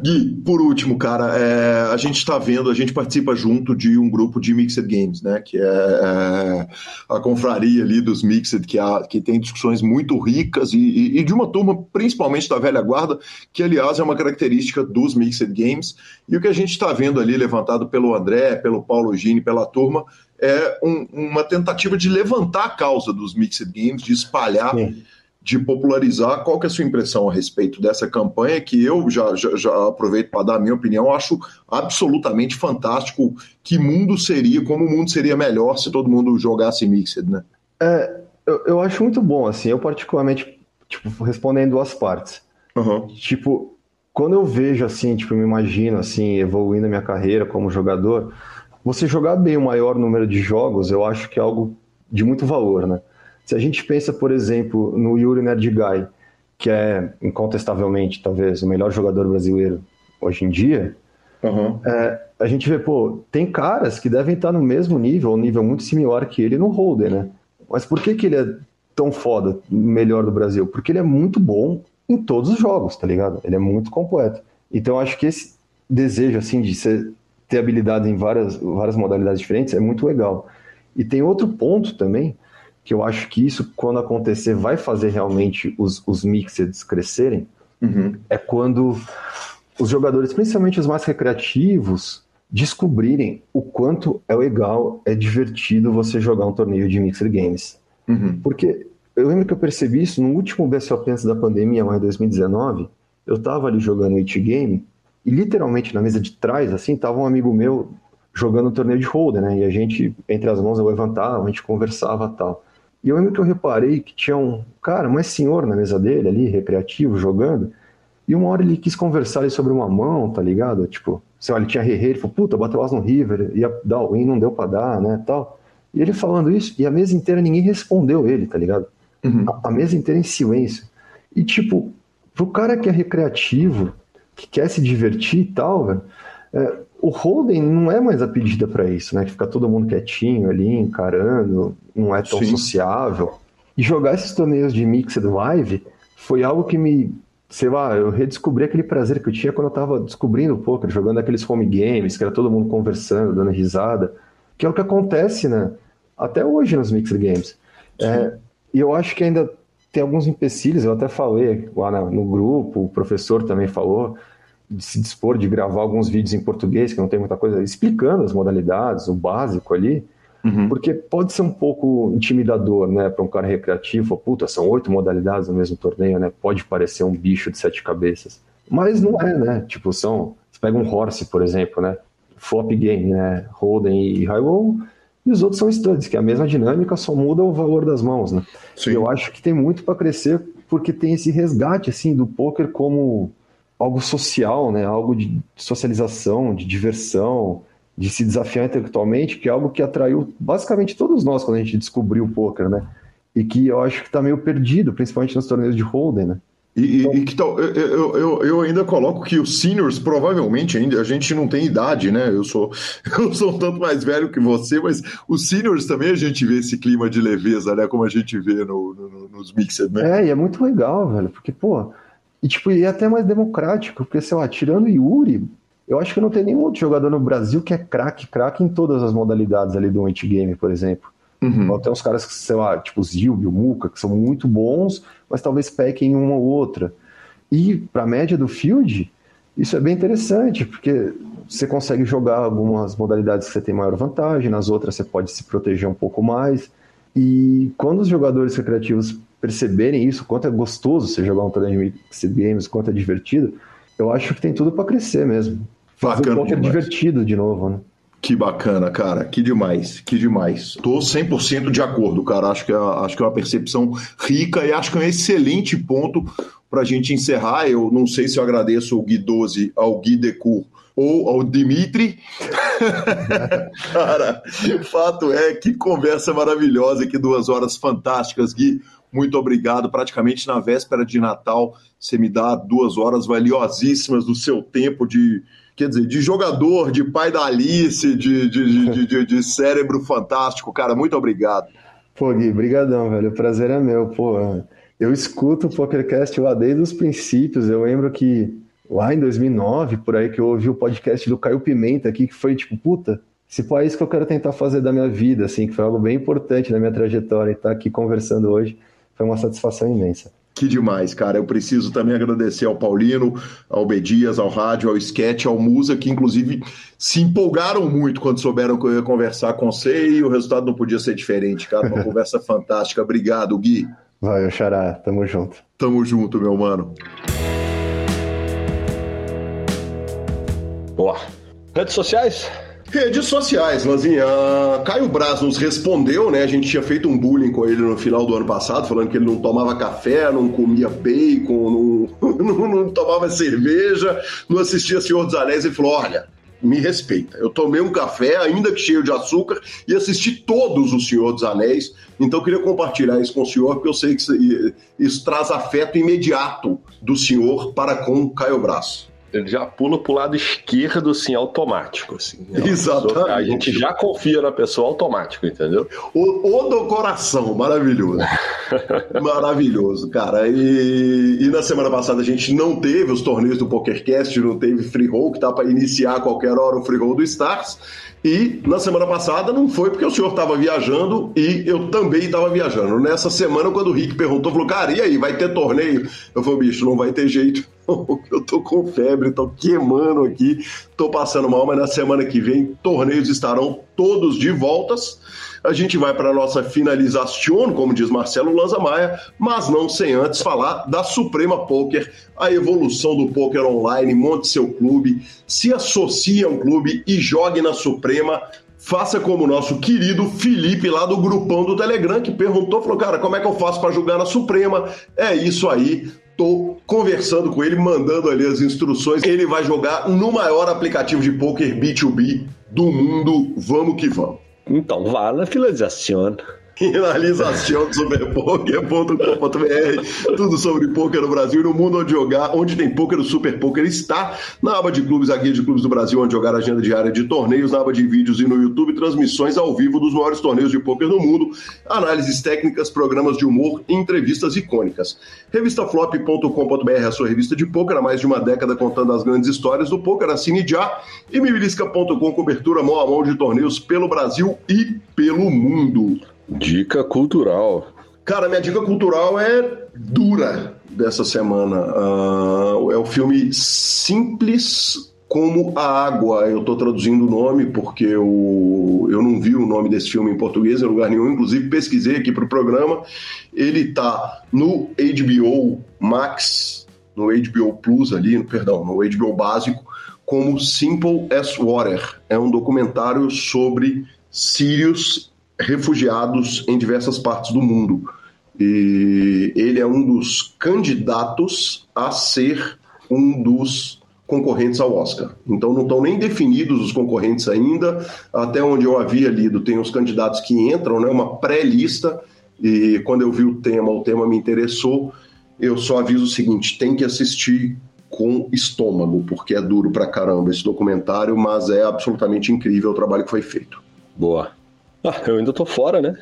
Gui, por último, cara, a gente tá vendo, a gente participa junto de um grupo de Mixed Games, né, que é a confraria ali dos Mixed, que tem discussões muito ricas e de uma turma, principalmente da velha guarda, que, aliás, é uma característica dos Mixed Games, e o que a gente tá vendo ali, levantado pelo André, pelo Paulo Gini, pela turma, é uma tentativa de levantar a causa dos Mixed Games, de espalhar... Sim. De popularizar. Qual que é a sua impressão a respeito dessa campanha, que eu já aproveito para dar a minha opinião, acho absolutamente fantástico. Que mundo seria, como o mundo seria melhor se todo mundo jogasse Mixed, né? Eu acho muito bom, assim, eu particularmente, tipo, respondo em duas partes. Uhum. Tipo, quando eu vejo, assim, tipo, me imagino, assim, evoluindo a minha carreira como jogador, você jogar bem o maior número de jogos, eu acho que é algo de muito valor, né? Se a gente pensa, por exemplo, no Yuri Nerdigai, que é, incontestavelmente, talvez, o melhor jogador brasileiro hoje em dia, uhum. A gente vê, pô, tem caras que devem estar no mesmo nível, um nível muito similar que ele no Holden, né? Mas por que ele é tão foda, melhor do Brasil? Porque ele é muito bom em todos os jogos, tá ligado? Ele é muito completo. Então, eu acho que esse desejo, assim, de ter habilidade em várias modalidades diferentes é muito legal. E tem outro ponto também, que eu acho que isso, quando acontecer, vai fazer realmente os mixeds crescerem, uhum. É quando os jogadores, principalmente os mais recreativos, descobrirem o quanto é legal, é divertido você jogar um torneio de Mixed Games. Uhum. Porque eu lembro que eu percebi isso no último BSOP antes da pandemia, lá em 2019, eu estava ali jogando It Game, e literalmente na mesa de trás, assim, estava um amigo meu jogando um torneio de Holden, né? E a gente, entre as mãos, eu levantava, a gente conversava e tal. E eu lembro que eu reparei que tinha um cara, um senhor na mesa dele ali, recreativo, jogando, e uma hora ele quis conversar ali sobre uma mão, tá ligado? Tipo, sei lá, ele tinha re-rei, ele falou, puta, bateu as no river, ia dar o win, não deu pra dar, né, tal. E ele falando isso, e a mesa inteira ninguém respondeu ele, tá ligado? Uhum. A mesa inteira em silêncio. E tipo, pro cara que é recreativo, que quer se divertir e tal, velho, o Holden não é mais a pedida para isso, né? Que fica todo mundo quietinho ali, encarando, não é tão Sim. sociável. E jogar esses torneios de Mixed Live foi algo que me, sei lá, eu redescobri aquele prazer que eu tinha quando eu tava descobrindo o poker, jogando aqueles home games, que era todo mundo conversando, dando risada, que é o que acontece, né? Até hoje nos Mixed Games. E eu acho que ainda tem alguns empecilhos, eu até falei lá no grupo, o professor também falou, de se dispor de gravar alguns vídeos em português, que não tem muita coisa, explicando as modalidades, o básico ali, uhum. Porque pode ser um pouco intimidador, né, para um cara recreativo, puta, são 8 modalidades no mesmo torneio, né, pode parecer um bicho de 7 cabeças, mas não é, né, tipo, você pega um horse, por exemplo, né, flop game, né, Holden e high roll, e os outros são studs, que é a mesma dinâmica, só muda o valor das mãos, né, Sim. E eu acho que tem muito para crescer, porque tem esse resgate, assim, do poker como algo social, né? Algo de socialização, de diversão, de se desafiar intelectualmente, que é algo que atraiu basicamente todos nós quando a gente descobriu o poker, né? E que eu acho que está meio perdido, principalmente nos torneios de Holden, né? E que tal? Eu ainda coloco que os seniors, provavelmente, ainda a gente não tem idade, né? Eu sou um tanto mais velho que você, mas os seniors também a gente vê esse clima de leveza, né? Como a gente vê nos mixed, né? E é muito legal, velho, porque, pô... E, tipo, é até mais democrático, porque, sei lá, tirando Yuri, Eu acho que não tem nenhum outro jogador no Brasil que é craque em todas as modalidades ali do anti-game, por exemplo. Uhum. Tem uns caras que, sei lá, tipo o Zilbi, o Muca, que são muito bons, mas talvez pequem em uma ou outra. E para a média do field, isso é bem interessante, porque você consegue jogar algumas modalidades que você tem maior vantagem, nas outras você pode se proteger um pouco mais. E quando os jogadores recreativos perceberem isso, quanto é gostoso você jogar um torneio de games, quanto é divertido, eu acho que tem tudo para crescer mesmo. Fazer um é divertido de novo, né? Que bacana, cara. Que demais. Tô 100% de acordo, cara. Acho que é uma percepção rica e acho que é um excelente ponto pra gente encerrar. Eu não sei se eu agradeço ao Gui 12, ao Gui Decour ou ao Dimitri. Cara, de fato é que conversa maravilhosa aqui, 2 horas fantásticas, Gui. Muito obrigado, praticamente na véspera de Natal, você me dá 2 horas valiosíssimas do seu tempo de, quer dizer, de jogador, de pai da Alice, de cérebro fantástico, cara, muito obrigado. Pô, Gui, brigadão, velho, o prazer é meu, pô, eu escuto o PokerCast lá desde os princípios, eu lembro que lá em 2009, por aí, que eu ouvi o podcast do Caio Pimenta aqui, que foi tipo, puta, esse país que eu quero tentar fazer da minha vida, assim, que foi algo bem importante na minha trajetória e tá aqui conversando hoje. Foi uma satisfação imensa. Que demais, cara. Eu preciso também agradecer ao Paulino, ao B. Dias, ao Rádio, ao Sketch, ao Musa, que inclusive se empolgaram muito quando souberam que eu ia conversar com você e o resultado não podia ser diferente, cara. Uma conversa fantástica. Obrigado, Gui. Valeu, Xará. Tamo junto. Tamo junto, meu mano. Boa. Redes sociais? Redes sociais, Lanzinha. Caio Braz nos respondeu, né? A gente tinha feito um bullying com ele no final do ano passado, falando que ele não tomava café, não comia bacon, não tomava cerveja, não assistia Senhor dos Anéis. Ele falou, olha, me respeita. Eu tomei um café, ainda que cheio de açúcar, e assisti todos os Senhor dos Anéis. Então eu queria compartilhar isso com o senhor, porque eu sei que isso traz afeto imediato do senhor para com o Caio Braz. Ele já pula pro lado esquerdo, assim, automático, assim. Exatamente. Pessoa, a gente já confia na pessoa automático, entendeu? O do coração, maravilhoso. Maravilhoso, cara. E na semana passada a gente não teve os torneios do PokerCast, não teve free roll, que tá para iniciar a qualquer hora o free roll do Stars. E na semana passada não foi porque o senhor estava viajando e eu também estava viajando. Nessa semana, quando o Rick perguntou, falou, cara, e aí, vai ter torneio? Eu falei, bicho, não vai ter jeito, não. Eu tô com febre, tô queimando aqui, tô passando mal, mas na semana que vem, torneios estarão todos de voltas. A gente vai para a nossa finalização, como diz Marcelo Lanza Maia, mas não sem antes falar da Suprema Poker, a evolução do poker online. Monte seu clube, se associe a um clube e jogue na Suprema. Faça como o nosso querido Felipe lá do grupão do Telegram, que perguntou, falou, cara, como é que eu faço para jogar na Suprema? É isso aí. Tô conversando com ele, mandando ali as instruções. Ele vai jogar no maior aplicativo de poker B2B do mundo. Vamos que vamos. Então, vá na finalização. Finalização sobre poker.com.br. Tudo sobre poker no Brasil e no mundo onde jogar. Onde tem poker, o Super Poker está. Na aba de clubes, a guia de clubes do Brasil, onde jogar, agenda diária de torneios. Na aba de vídeos e no YouTube, transmissões ao vivo dos maiores torneios de poker do mundo. Análises técnicas, programas de humor e entrevistas icônicas. Revistaflop.com.br é a sua revista de poker há mais de uma década, contando as grandes histórias do poker. Assine já. E mibilisca.com, cobertura mão a mão de torneios pelo Brasil e pelo mundo. Dica cultural. Cara, minha dica cultural é dura dessa semana. É o filme Simples Como a Água. Eu tô traduzindo o nome porque eu não vi o nome desse filme em português em lugar nenhum. Inclusive, pesquisei aqui pro programa. Ele tá no HBO Max, no HBO Plus ali, perdão, no HBO básico, como Simple as Water. É um documentário sobre sírios refugiados em diversas partes do mundo. E ele é um dos candidatos a ser um dos concorrentes ao Oscar. Então não estão nem definidos os concorrentes ainda. Até onde eu havia lido, tem os candidatos que entram, né, uma pré-lista. E quando eu vi o tema me interessou. Eu só aviso o seguinte, tem que assistir com estômago, porque é duro pra caramba esse documentário, mas é absolutamente incrível o trabalho que foi feito. Boa. Eu ainda tô fora, né?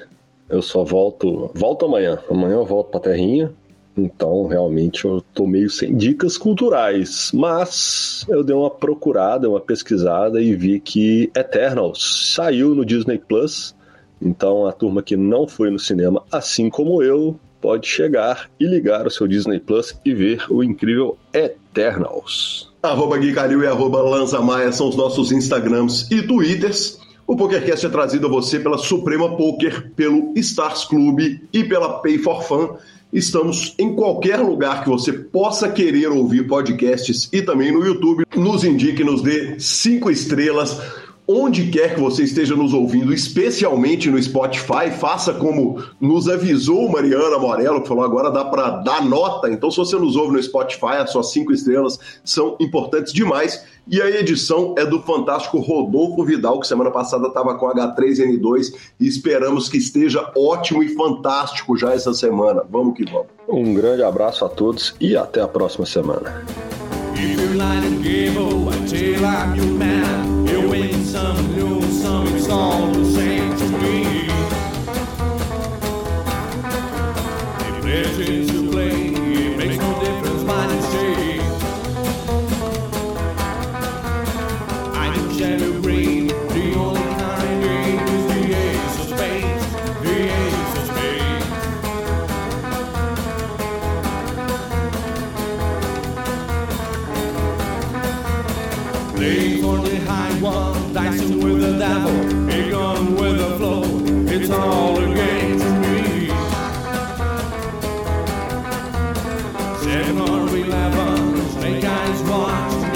Eu só volto amanhã. Amanhã eu volto pra terrinha. Então, realmente, eu tô meio sem dicas culturais. Mas eu dei uma procurada, uma pesquisada e vi que Eternals saiu no Disney Plus. Então, a turma que não foi no cinema, assim como eu, pode chegar e ligar o seu Disney Plus e ver o incrível Eternals. @GuiCaril e @LanzaMaia são os nossos Instagrams e Twitters. O PokerCast é trazido a você pela Suprema Poker, pelo Stars Club e pela Pay for Fun. Estamos em qualquer lugar que você possa querer ouvir podcasts e também no YouTube. Nos indique, nos dê 5 estrelas. Onde quer que você esteja nos ouvindo, especialmente no Spotify, faça como nos avisou Mariana Morello, que falou agora dá para dar nota. Então, se você nos ouve no Spotify, as suas 5 estrelas são importantes demais. E a edição é do fantástico Rodolfo Vidal, que semana passada estava com H3N2 e esperamos que esteja ótimo e fantástico já essa semana. Vamos que vamos. Um grande abraço a todos e até a próxima semana. Some new, some it's all the same to me. If there's is to play, it makes no difference mine and say. I do shadow green, the only kind is the ace of spades, the ace of spades. Play for the high one. Dicing with the devil, a gun with a flow, it's all a game to me. 7 or 11, snake eyes watch the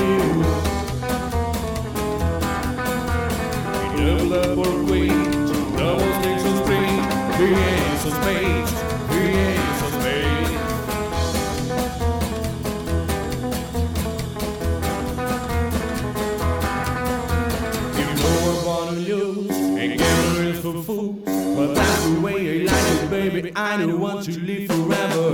news. Double up or queen, double sticks and strings, the ace of spades, the ace of but that's the way I like it, baby. I don't want to live forever.